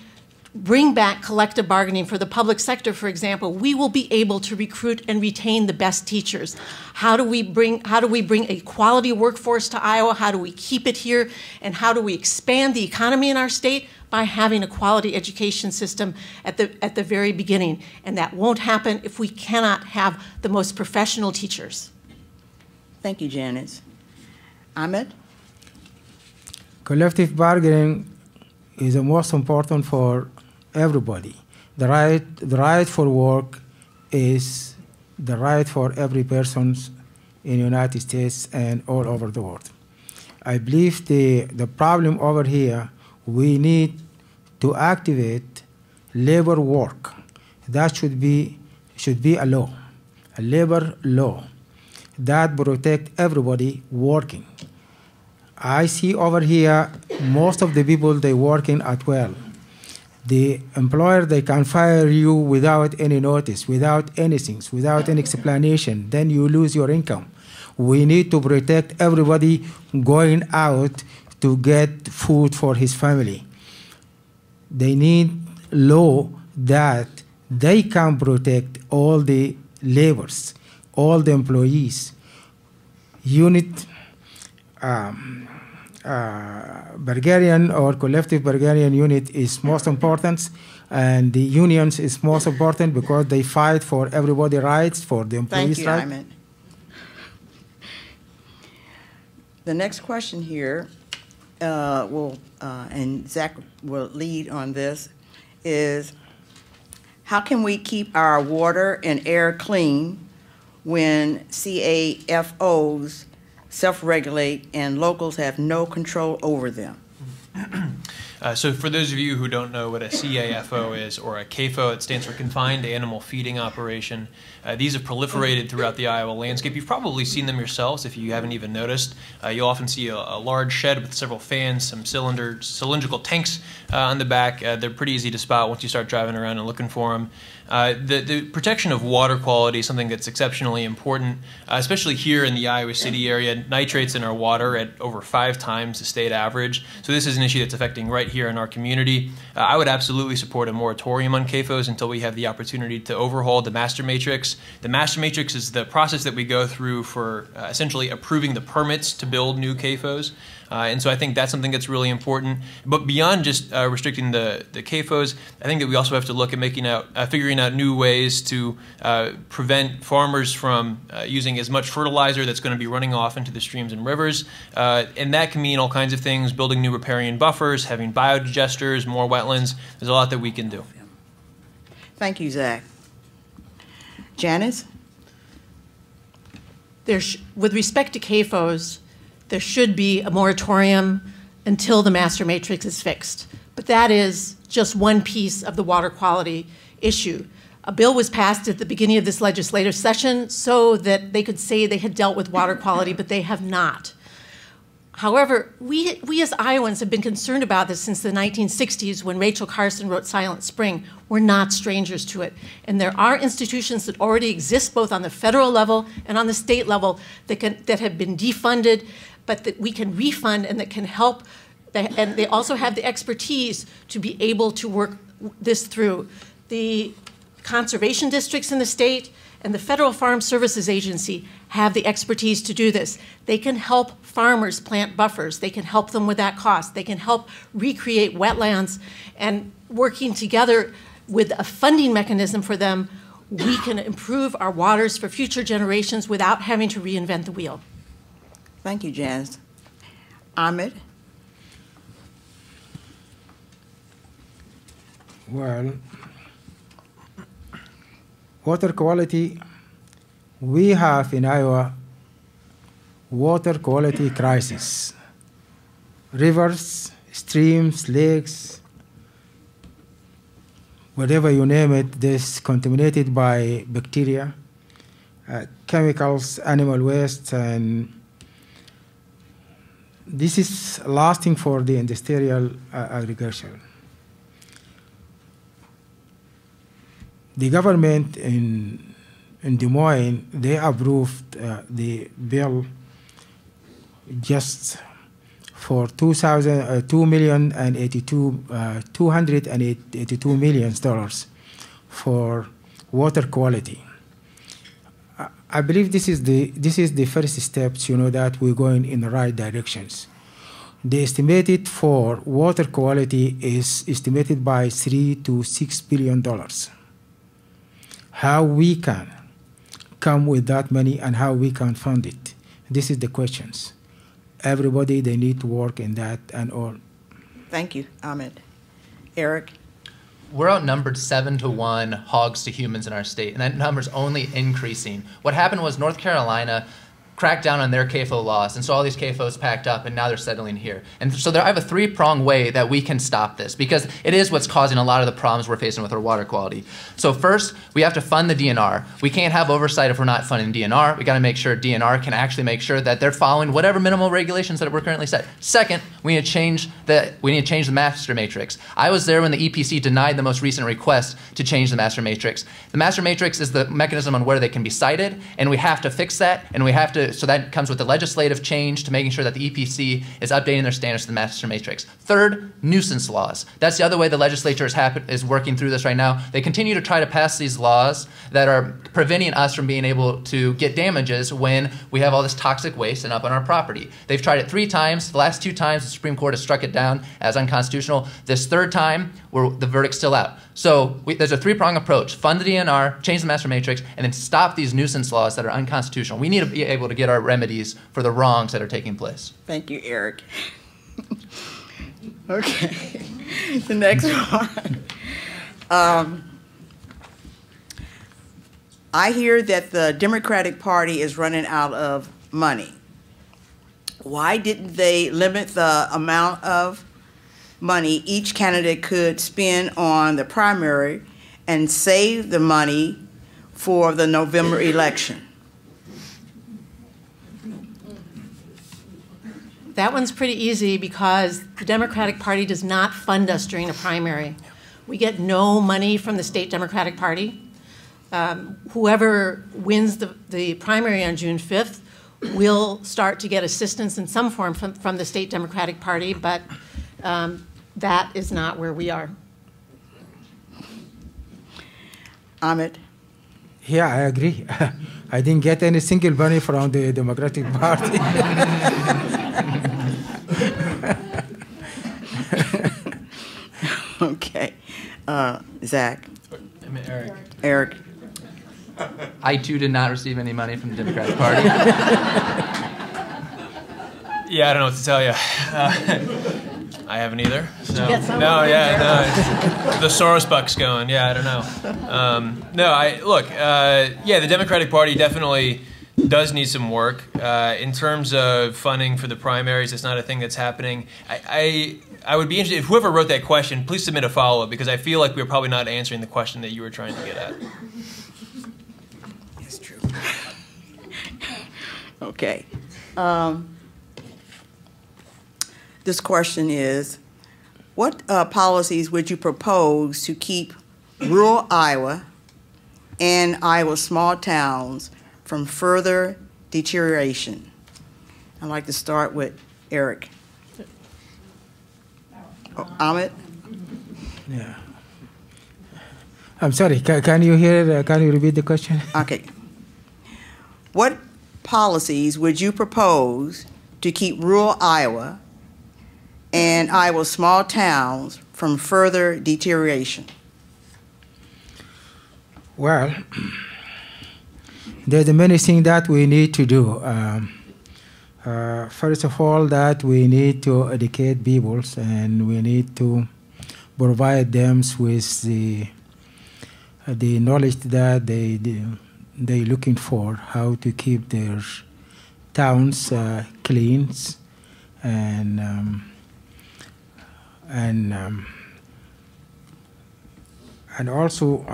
bring back collective bargaining for the public sector, for example, we will be able to recruit and retain the best teachers. How do we bring a quality workforce to Iowa? How do we keep it here? And how do we expand the economy in our state? By having a quality education system at the very beginning. And that won't happen if we cannot have the most professional teachers. Thank you, Janice. Imad? Collective bargaining is the most important for everybody. The right for work is the right for every person in the United States and all over the world. I believe the problem over here, we need to activate labor work. That should be a law, a labor law that protects everybody working. I see over here, most of the people, they working at will. The employer, they can fire you without any notice, without anything, without any explanation. Then you lose your income. We need to protect everybody going out to get food for his family. They need law that they can protect all the laborers, all the employees. Bargaining or collective bargaining unit is most important, and the unions is most important because they fight for everybody's rights, for the employees' rights. Thank you, Imad. The next question here, and Zach will lead on this, is how can we keep our water and air clean when CAFOs self-regulate and locals have no control over them? So for those of you who don't know what a CAFO is, or a CAFO, it stands for Confined Animal Feeding Operation. These have proliferated throughout the Iowa landscape. You've probably seen them yourselves if you haven't even noticed. You'll often see a large shed with several fans, some cylindrical tanks on the back. They're pretty easy to spot once you start driving around and looking for them. The protection of water quality is something that's exceptionally important, especially here in the Iowa City area. Nitrates in our water at over 5 times the state average. So this is an issue that's affecting right here in our community. I would absolutely support a moratorium on CAFOs until we have the opportunity to overhaul the master matrix. The master matrix is the process that we go through for essentially approving the permits to build new CAFOs. And so I think that's something that's really important. But beyond just restricting the CAFOs, I think that we also have to look at figuring out new ways to prevent farmers from using as much fertilizer that's going to be running off into the streams and rivers. And that can mean all kinds of things: building new riparian buffers, having biodigesters, more wetlands. There's a lot that we can do. Thank you, Zach. Janice? With respect to CAFOs, there should be a moratorium until the master matrix is fixed. But that is just one piece of the water quality issue. A bill was passed at the beginning of this legislative session so that they could say they had dealt with water quality, but they have not. However, we as Iowans have been concerned about this since the 1960s when Rachel Carson wrote Silent Spring. We're not strangers to it. And there are institutions that already exist both on the federal level and on the state level that have been defunded, but that we can refund and that can help. And they also have the expertise to be able to work this through. The conservation districts in the state and the Federal Farm Services Agency have the expertise to do this. They can help farmers plant buffers. They can help them with that cost. They can help recreate wetlands. And working together with a funding mechanism for them, we can improve our waters for future generations without having to reinvent the wheel. Thank you, Janice. Imad? Well, water quality, we have in Iowa water quality crisis. Rivers, streams, lakes, whatever you name it, this contaminated by bacteria, chemicals, animal waste, and this is lasting for the industrial agriculture. The government in Des Moines, they approved the bill just for $282 million for water quality. I believe this is the first steps, you know, that we're going in the right directions. The estimated for water quality is estimated by $3 to $6 billion. How we can come with that money and how we can fund it. This is the questions. Everybody, they need to work in that and all. Thank you, Ahmed. Eric? We're outnumbered 7-to-1 hogs to humans in our state, and that number's only increasing. What happened was North Carolina cracked down on their CAFO laws, and so all these CAFOs packed up, and now they're settling here. And so I have a three-pronged way that we can stop this, because it is what's causing a lot of the problems we're facing with our water quality. So first, we have to fund the DNR. We can't have oversight if we're not funding DNR. We gotta make sure DNR can actually make sure that they're following whatever minimal regulations that were currently set. Second, we need to change the master matrix. I was there when the EPC denied the most recent request to change the master matrix. The master matrix is the mechanism on where they can be cited, and we have to fix that, and we have to, so that comes with the legislative change to making sure that the EPC is updating their standards to the master matrix. Third, nuisance laws. That's the other way the legislature is working through this right now. They continue to try to pass these laws that are preventing us from being able to get damages when we have all this toxic waste and up on our property. They've tried it 3 times. The last 2 times, the Supreme Court has struck it down as unconstitutional. This 3rd time, the verdict's still out. So there's a three-pronged approach: fund the DNR, change the master matrix, and then stop these nuisance laws that are unconstitutional. We need to be able to get our remedies for the wrongs that are taking place. Thank you, Eric. Okay, the next one. I hear that the Democratic Party is running out of money. Why didn't they limit the amount of money each candidate could spend on the primary and save the money for the November election? That one's pretty easy because the Democratic Party does not fund us during a primary. We get no money from the state Democratic Party. Whoever wins the primary on June 5th will start to get assistance in some form from the state Democratic Party, but that is not where we are. Ahmed? Yeah, I agree. I didn't get any single money from the Democratic Party. Zach? I'm Eric. Eric? I, too, did not receive any money from the Democratic Party. Yeah, I don't know what to tell you. I haven't either. So. No. The Soros buck's going. Yeah, I don't know. Look, the Democratic Party definitely does need some work. In terms of funding for the primaries, it's not a thing that's happening. I would be interested, if whoever wrote that question, please submit a follow-up, because I feel like we're probably not answering the question that you were trying to get at. That's true. Okay. This question is, what policies would you propose to keep rural Iowa and Iowa's small towns from further deterioration? I'd like to start with Eric. Oh, Ahmed? Yeah. I'm sorry, can you hear, can you repeat the question? Okay. What policies would you propose to keep rural Iowa and Iowa's small towns from further deterioration? Well, there's many things that we need to do. First of all, that we need to educate people, and we need to provide them with the knowledge that they're looking for, how to keep their towns clean and also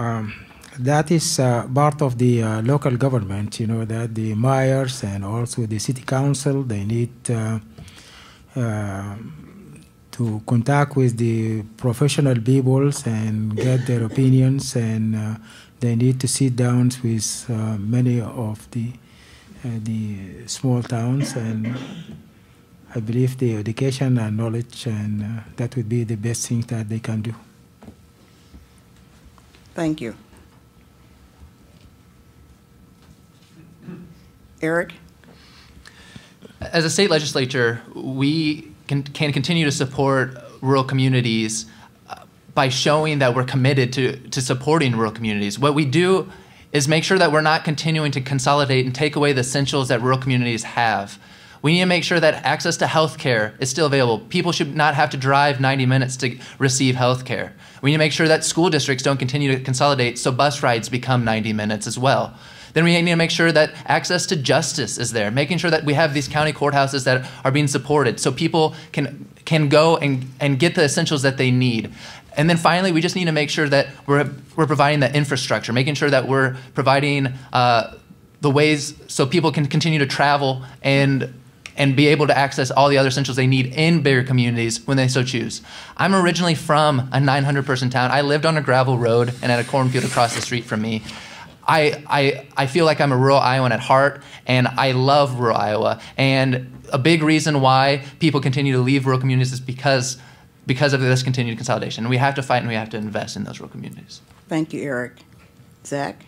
that is part of the local government, you know, that the mayors and also the city council, they need to contact with the professional peoples and get their opinions, and they need to sit down with many of the small towns, and I believe the education and knowledge, and that would be the best thing that they can do. Thank you. Eric? As a state legislature, we can continue to support rural communities by showing that we're committed to supporting rural communities. What we do is make sure that we're not continuing to consolidate and take away the essentials that rural communities have. We need to make sure that access to health care is still available. People should not have to drive 90 minutes to receive health care. We need to make sure that school districts don't continue to consolidate, so bus rides become 90 minutes as well. Then we need to make sure that access to justice is there, making sure that we have these county courthouses that are being supported so people can go and get the essentials that they need. And then finally, we just need to make sure that we're providing the infrastructure, making sure that we're providing the ways so people can continue to travel and be able to access all the other essentials they need in bigger communities when they so choose. I'm originally from a 900-person town. I lived on a gravel road and at a cornfield across the street from me. I feel like I'm a rural Iowan at heart, and I love rural Iowa. And a big reason why people continue to leave rural communities is because of this continued consolidation. We have to fight and we have to invest in those rural communities. Thank you, Eric. Zach?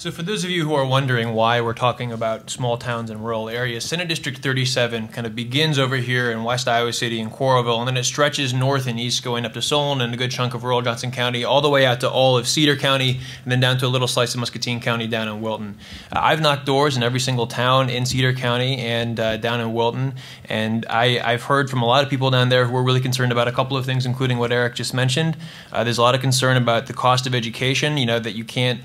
So for those of you who are wondering why we're talking about small towns and rural areas, Senate District 37 kind of begins over here in West Iowa City and Coralville, and then it stretches north and east going up to Solon and a good chunk of rural Johnson County, all the way out to all of Cedar County, and then down to a little slice of Muscatine County down in Wilton. I've knocked doors in every single town in Cedar County and down in Wilton, and I've heard from a lot of people down there who are really concerned about a couple of things, including what Eric just mentioned. There's a lot of concern about the cost of education, you know, that you can't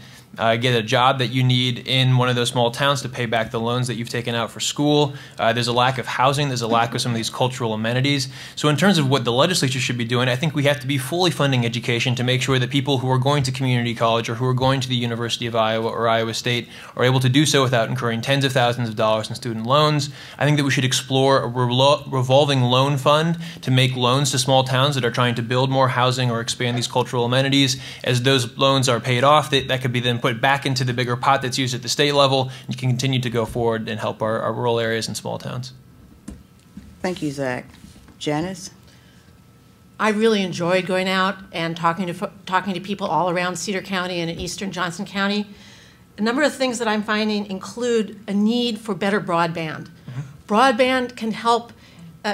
get a job that you need in one of those small towns to pay back the loans that you've taken out for school. There's a lack of housing. There's a lack of some of these cultural amenities. So in terms of what the legislature should be doing, I think we have to be fully funding education to make sure that people who are going to community college or who are going to the University of Iowa or Iowa State are able to do so without incurring tens of thousands of dollars in student loans. I think that we should explore a revolving loan fund to make loans to small towns that are trying to build more housing or expand these cultural amenities. As those loans are paid off, that could be then put back into the bigger pot that's used at the state level, and you can continue to go forward and help our rural areas and small towns. Thank you, Zach. Janice? I really enjoyed going out and talking to people all around Cedar County and in eastern Johnson County. A number of things that I'm finding include a need for better broadband. Mm-hmm. Broadband can help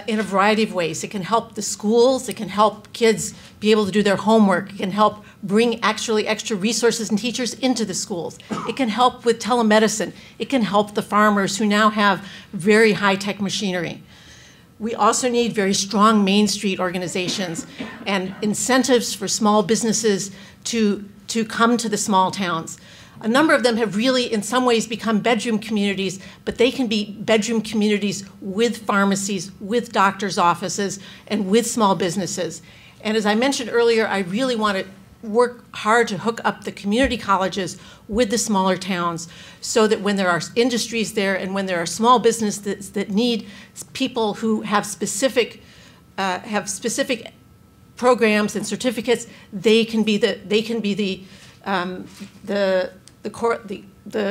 in a variety of ways. It can help the schools, it can help kids be able to do their homework, it can help bring actually extra resources and teachers into the schools. It can help with telemedicine. It can help the farmers who now have very high-tech machinery. We also need very strong Main Street organizations and incentives for small businesses to come to the small towns. A number of them have really, in some ways, become bedroom communities, but they can be bedroom communities with pharmacies, with doctors' offices, and with small businesses. And as I mentioned earlier, I really want to work hard to hook up the community colleges with the smaller towns so that when there are industries there and when there are small businesses that need people who have specific programs and certificates, they can be the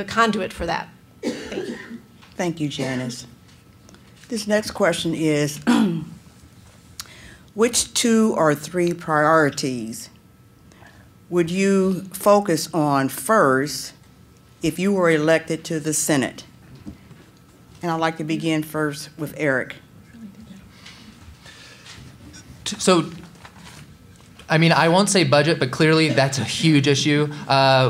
conduit for that. Thank you. Thank you, Janice. This next question is, which 2 or 3 priorities would you focus on first if you were elected to the Senate? And I'd like to begin first with Eric. So, I mean, I won't say budget, but clearly that's a huge issue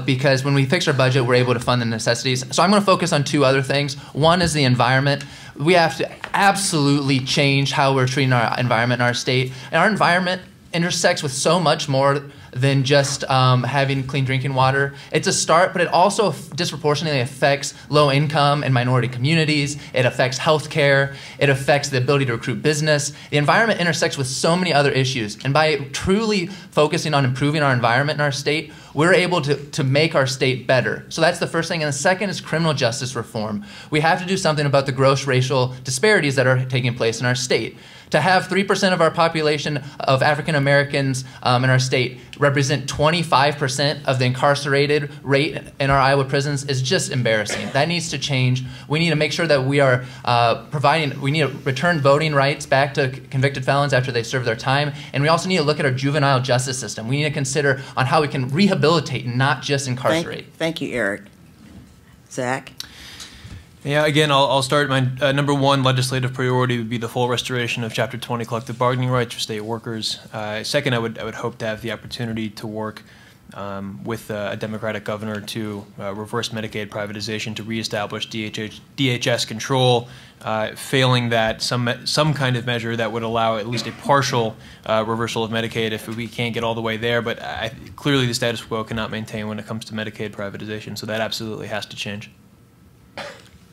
because when we fix our budget, we're able to fund the necessities. So I'm going to focus on 2 other things. One is the environment. We have to absolutely change how we're treating our environment in our state. And our environment intersects with so much more than just having clean drinking water. It's a start, but it also disproportionately affects low income and minority communities. It affects healthcare. It affects the ability to recruit business. The environment intersects with so many other issues. And by truly focusing on improving our environment in our state, we're able to make our state better. So that's the first thing. And the second is criminal justice reform. We have to do something about the gross racial disparities that are taking place in our state. To have 3% of our population of African Americans in our state represent 25% of the incarcerated rate in our Iowa prisons is just embarrassing. That needs to change. We need to make sure that we are we need to return voting rights back to convicted felons after they serve their time. And we also need to look at our juvenile justice system. We need to consider on how we can rehabilitate and not just incarcerate. Thank you, Eric. Zach? Yeah, again, I'll start. My number 1 legislative priority would be the full restoration of Chapter 20 collective bargaining rights for state workers. Second, I would hope to have the opportunity to work with a Democratic governor to reverse Medicaid privatization, to reestablish DHS control. Failing that, some kind of measure that would allow at least a partial reversal of Medicaid if we can't get all the way there. But clearly the status quo cannot maintain when it comes to Medicaid privatization, so that absolutely has to change.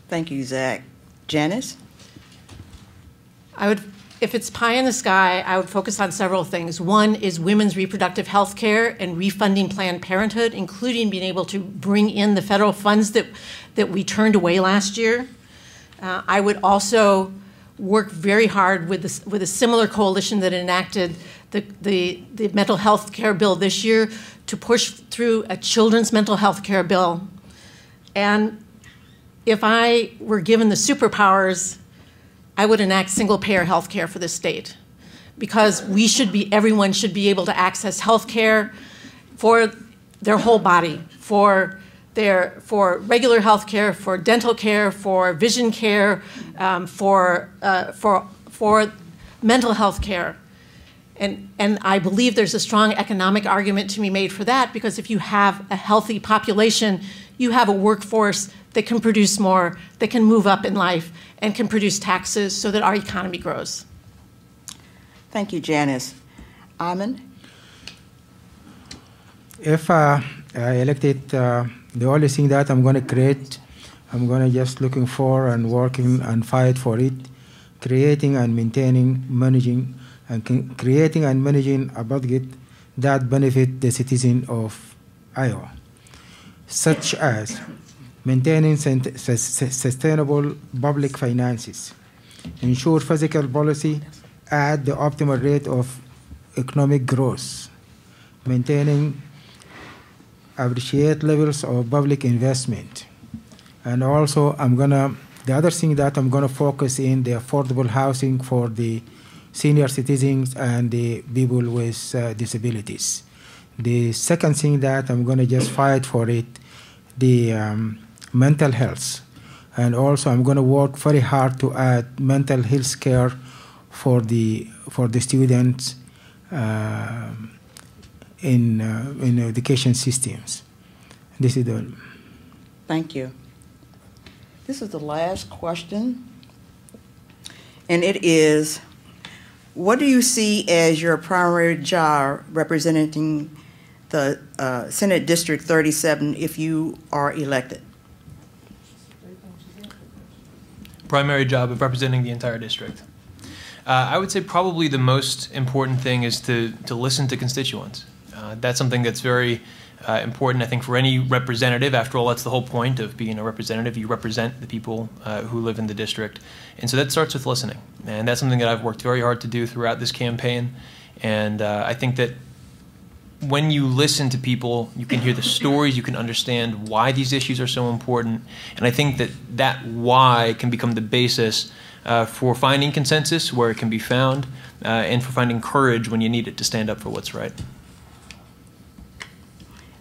Thank you, Zach. Janice? I would, if it's pie in the sky, I would focus on several things. One is women's reproductive health care and refunding Planned Parenthood, including being able to bring in the federal funds that we turned away last year. I would also work very hard with a similar coalition that enacted the mental health care bill this year to push through a children's mental health care bill. And if I were given the superpowers, I would enact single-payer health care for this state, because we should be, everyone should be able to access health care for their whole body, for regular health care, for dental care, for vision care, for mental health care. And I believe there's a strong economic argument to be made for that, because if you have a healthy population, you have a workforce that can produce more, that can move up in life, and can produce taxes so that our economy grows. Thank you, Janice. Amon? If I elected, the only thing that I'm going to create, I'm going to just looking for and working and fight for it, creating and maintaining, managing, and creating and managing a budget that benefit the citizen of Iowa, such as maintaining sustainable public finances, ensure fiscal policy at the optimal rate of economic growth, maintaining appreciate levels of public investment. And also the other thing that I'm gonna focus in the affordable housing for the senior citizens and the people with disabilities. The second thing that I'm gonna just fight for it, the mental health. And also I'm going to work very hard to add mental health care for the students in education systems. This is all. Thank you. This is the last question, and it is, what do you see as your primary job representing the Senate District 37 if you are elected? Primary job of representing the entire district. I would say probably the most important thing is to listen to constituents. That's something that's very important, I think, for any representative. After all, that's the whole point of being a representative. You represent the people who live in the district. And so that starts with listening. And that's something that I've worked very hard to do throughout this campaign. And I think that when you listen to people, you can hear the stories, you can understand why these issues are so important. And I think that that why can become the basis for finding consensus where it can be found, and for finding courage when you need it to stand up for what's right.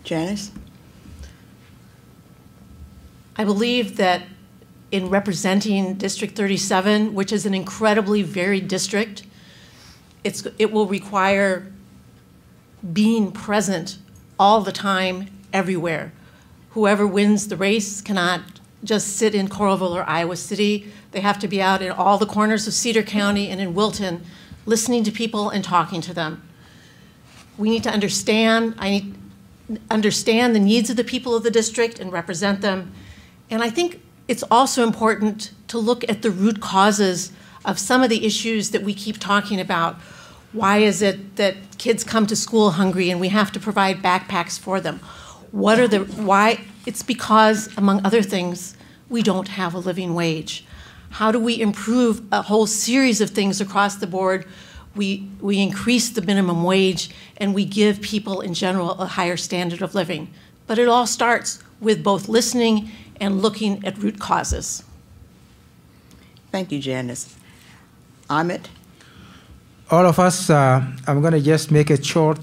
Janice? I believe that in representing District 37, which is an incredibly varied district, it will require being present all the time, everywhere. Whoever wins the race cannot just sit in Coralville or Iowa City. They have to be out in all the corners of Cedar County and in Wilton, listening to people and talking to them. We need to understand. I need to understand the needs of the people of the district and represent them. And I think it's also important to look at the root causes of some of the issues that we keep talking about. Why is it that kids come to school hungry and we have to provide backpacks for them? What are the why? It's because, among other things, we don't have a living wage. How do we improve a whole series of things across the board? We increase the minimum wage and we give people in general a higher standard of living. But it all starts with both listening and looking at root causes. Thank you, Janice. Imad? All of us, I'm going to just make it short.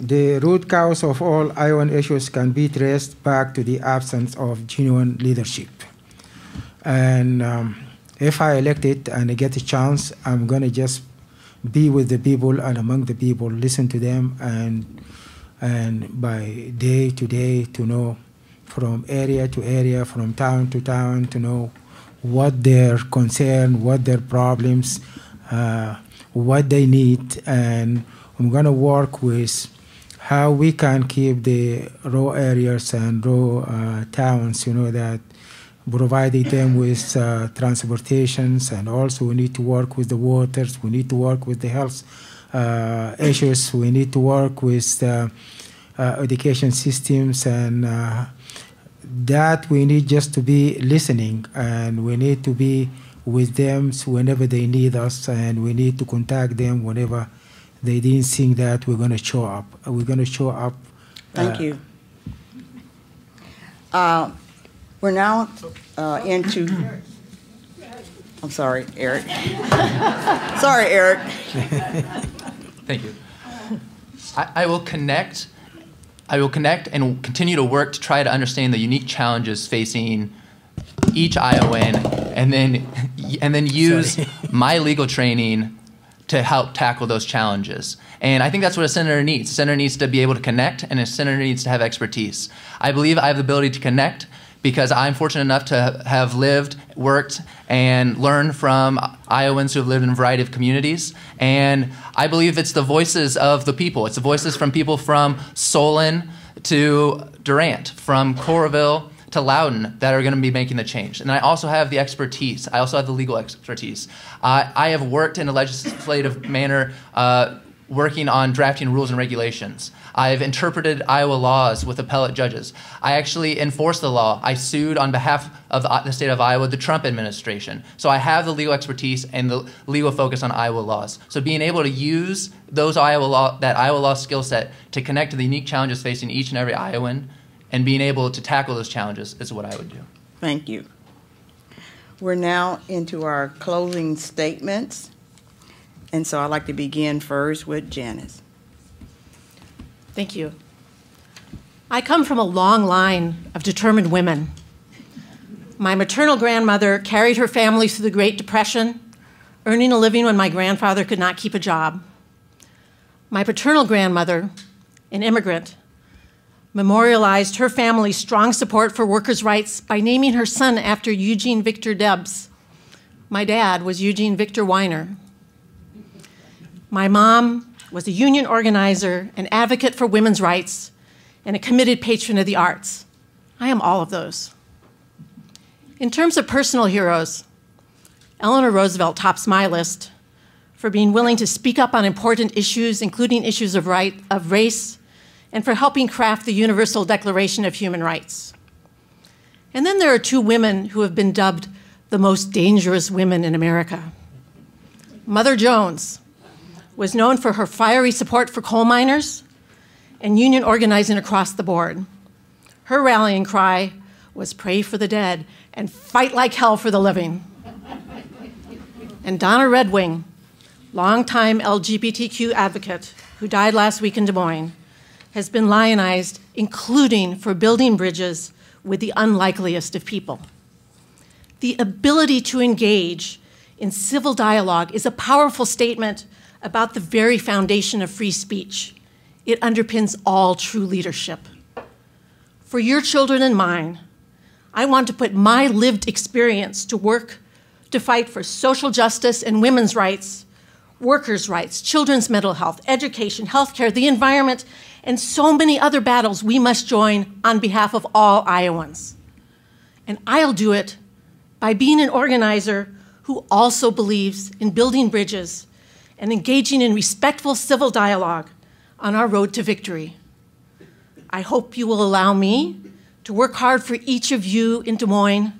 The root cause of all Iowan issues can be traced back to the absence of genuine leadership. And if I elected and I get a chance, I'm going to just be with the people and among the people, listen to them, and by day to day to know from area to area, from town to town, to know what their concern, what their problems, what they need. And I'm going to work with how we can keep the rural areas and rural towns, you know, that providing them with transportations, and also we need to work with the waters, we need to work with the health issues, we need to work with education systems, and that we need just to be listening, and we need to be with them whenever they need us, and we need to contact them whenever they didn't think that we're going to show up. We're going to show up. Thank you. We're now into, I'm sorry, Eric. Sorry, Eric. Thank you. I will connect and continue to work to try to understand the unique challenges facing each Iowan, and then use my legal training to help tackle those challenges. And I think that's what a senator needs. A senator needs to be able to connect, and a senator needs to have expertise. I believe I have the ability to connect because I'm fortunate enough to have lived, worked, and learned from Iowans who have lived in a variety of communities. And I believe it's the voices of the people. It's the voices from people from Solon to Durant, from Coralville to Loudoun, that are going to be making the change. And I also have the expertise. I also have the legal expertise. I have worked in a legislative manner working on drafting rules and regulations. I've interpreted Iowa laws with appellate judges. I actually enforced the law. I sued on behalf of the state of Iowa, the Trump administration. So I have the legal expertise and the legal focus on Iowa laws. So being able to use those Iowa law skill set to connect to the unique challenges facing each and every Iowan, and being able to tackle those challenges is what I would do. Thank you. We're now into our closing statements. And so I'd like to begin first with Janice. Thank you. I come from a long line of determined women. My maternal grandmother carried her family through the Great Depression. earning a living when my grandfather could not keep a job. My paternal grandmother, an immigrant, memorialized her family's strong support for workers' rights by naming her son after Eugene Victor Debs. My dad was Eugene Victor Weiner. My mom was a union organizer, an advocate for women's rights, and a committed patron of the arts. I am all of those. In terms of personal heroes, Eleanor Roosevelt tops my list for being willing to speak up on important issues, including issues of race, and for helping craft the Universal Declaration of Human Rights. And then there are two women who have been dubbed the most dangerous women in America. Mother Jones was known for her fiery support for coal miners and union organizing across the board. Her rallying cry was pray for the dead and fight like hell for the living. And Donna Redwing, longtime LGBTQ advocate who died last week in Des Moines, has been lionized, including for building bridges with the unlikeliest of people. The ability to engage in civil dialogue is a powerful statement about the very foundation of free speech. It underpins all true leadership. For your children and mine, I want to put my lived experience to work to fight for social justice and women's rights, workers' rights, children's mental health, education, healthcare, the environment, and so many other battles we must join on behalf of all Iowans. And I'll do it by being an organizer who also believes in building bridges and engaging in respectful civil dialogue on our road to victory. I hope you will allow me to work hard for each of you in Des Moines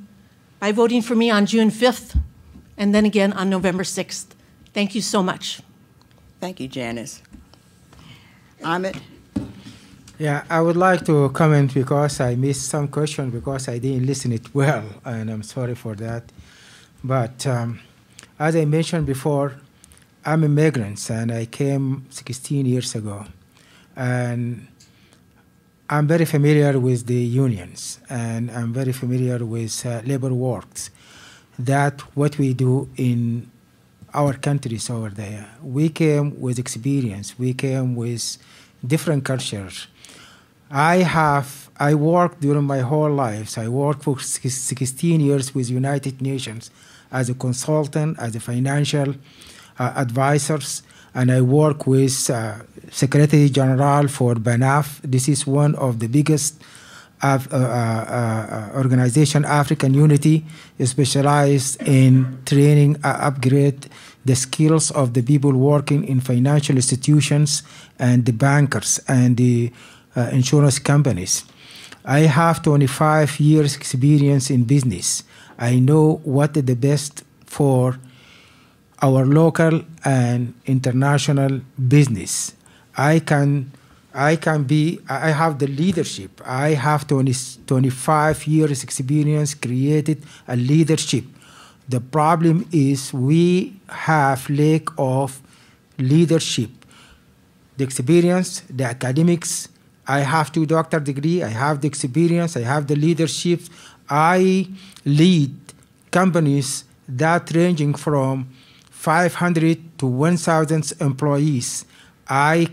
by voting for me on June 5th and then again on November 6th. Thank you so much. Thank you, Janice. Ahmed? Yeah, I would like to comment because I missed some questions because I didn't listen it well, and I'm sorry for that. But as I mentioned before, I'm a migrant, and I came 16 years ago. And I'm very familiar with the unions, and I'm very familiar with labor works, that what we do in our countries over there. We came with experience. We came with different cultures. I worked during my whole life. So I worked for 16 years with United Nations as a consultant, as a financial advisors, and I work with Secretary General for BANAF. This is one of the biggest organization, African Unity, specialized in training, upgrade the skills of the people working in financial institutions and the bankers and the insurance companies. I have 25 years experience in business. I know what is the best for our local and international business. I have the leadership. I have 25 years experience, created a leadership. The problem is we have lack of leadership. The experience, the academics, I have 2 doctorate degrees, I have the experience, I have the leadership. I lead companies that ranging from 500 to 1,000 employees. I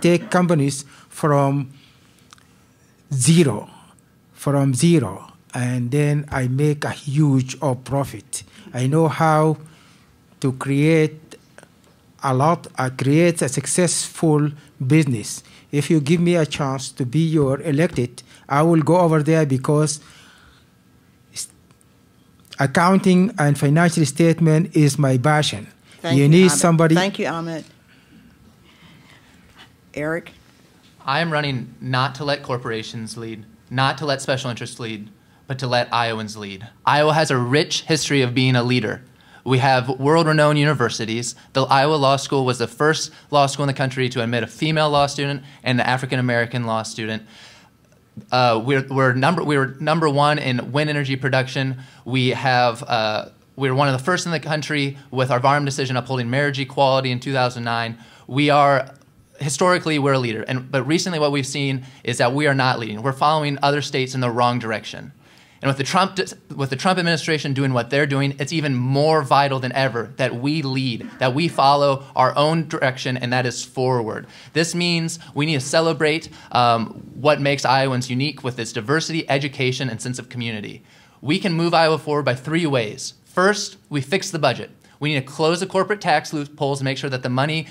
take companies from zero, and then I make a huge profit. I know how to create a successful business. If you give me a chance to be your elected, I will go over there because accounting and financial statement is my passion. Thank you, Ahmed. Eric? I am running not to let corporations lead, not to let special interests lead, but to let Iowans lead. Iowa has a rich history of being a leader. We have world-renowned universities. The Iowa Law School was the first law school in the country to admit a female law student and an African-American law student. We were number one in wind energy production. We were one of the first in the country with our Varnum decision upholding marriage equality in 2009. Historically, we're a leader, but recently what we've seen is that we are not leading. We're following other states in the wrong direction. And with the Trump administration doing what they're doing, it's even more vital than ever that we lead, that we follow our own direction, and that is forward. This means we need to celebrate what makes Iowans unique with its diversity, education, and sense of community. We can move Iowa forward by three ways. First, we fix the budget. We need to close the corporate tax loopholes and make sure that the money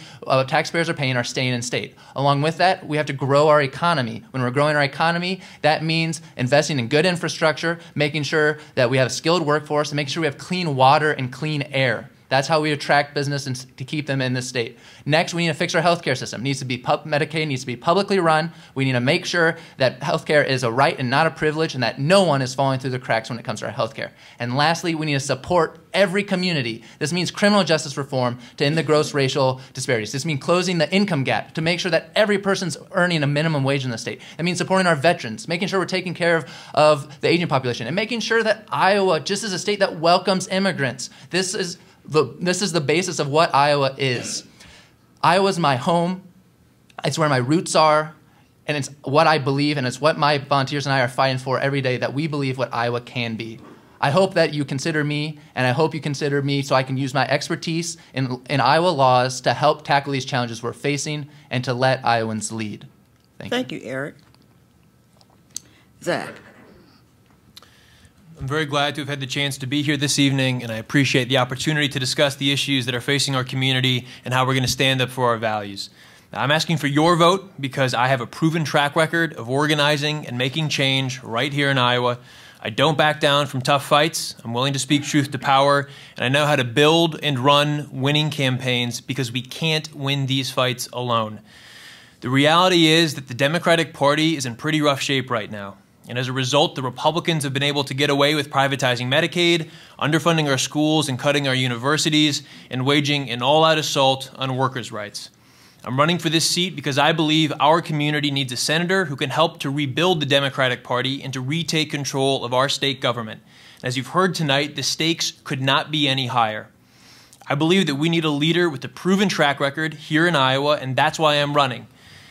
taxpayers are paying are staying in state. Along with that, we have to grow our economy. When we're growing our economy, that means investing in good infrastructure, making sure that we have a skilled workforce, and making sure we have clean water and clean air. That's how we attract business and to keep them in this state. Next, we need to fix our healthcare system. It needs to be Medicaid needs to be publicly run. We need to make sure that healthcare is a right and not a privilege, and that no one is falling through the cracks when it comes to our healthcare. And lastly, we need to support every community. This means criminal justice reform to end the gross racial disparities. This means closing the income gap to make sure that every person's earning a minimum wage in the state. It means supporting our veterans, making sure we're taking care of the aging population, and making sure that Iowa just is a state that welcomes immigrants. This is the basis of what Iowa is. Iowa's my home, it's where my roots are, and it's what I believe, and it's what my volunteers and I are fighting for every day, that we believe what Iowa can be. I hope that you consider me, and I hope you consider me so I can use my expertise in Iowa laws to help tackle these challenges we're facing and to let Iowans lead. Thank you, Eric. Zach. I'm very glad to have had the chance to be here this evening, and I appreciate the opportunity to discuss the issues that are facing our community and how we're going to stand up for our values. Now, I'm asking for your vote because I have a proven track record of organizing and making change right here in Iowa. I don't back down from tough fights. I'm willing to speak truth to power, and I know how to build and run winning campaigns because we can't win these fights alone. The reality is that the Democratic Party is in pretty rough shape right now. And as a result, the Republicans have been able to get away with privatizing Medicaid, underfunding our schools and cutting our universities, and waging an all-out assault on workers' rights. I'm running for this seat because I believe our community needs a senator who can help to rebuild the Democratic Party and to retake control of our state government. And as you've heard tonight, the stakes could not be any higher. I believe that we need a leader with a proven track record here in Iowa, and that's why I'm running.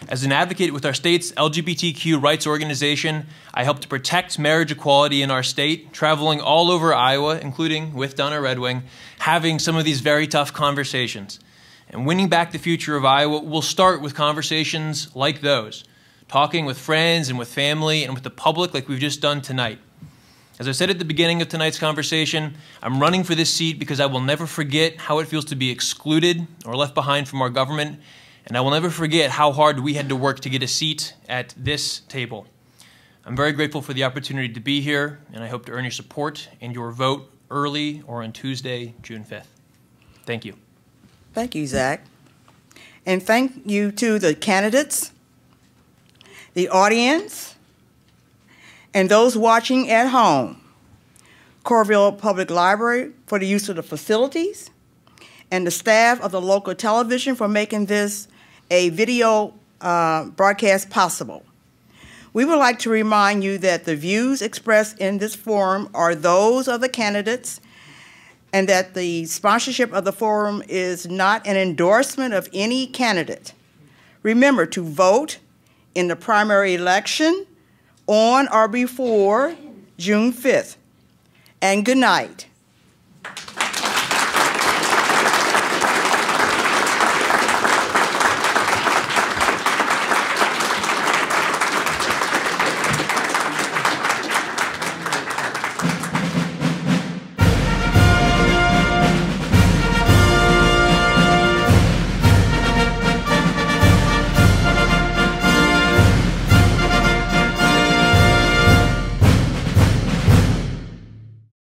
As an advocate with our state's LGBTQ rights organization, I help to protect marriage equality in our state, traveling all over Iowa, including with Donna Redwing, having some of these very tough conversations. And winning back the future of Iowa will start with conversations like those, talking with friends and with family and with the public like we've just done tonight. As I said at the beginning of tonight's conversation, I'm running for this seat because I will never forget how it feels to be excluded or left behind from our government. And I will never forget how hard we had to work to get a seat at this table. I'm very grateful for the opportunity to be here, and I hope to earn your support and your vote early or on Tuesday, June 5th. Thank you. Thank you, Zach. And thank you to the candidates, the audience, and those watching at home, Coralville Public Library for the use of the facilities, and the staff of the local television for making this a video broadcast possible. We would like to remind you that the views expressed in this forum are those of the candidates and that the sponsorship of the forum is not an endorsement of any candidate. Remember to vote in the primary election on or before June 5th. And good night.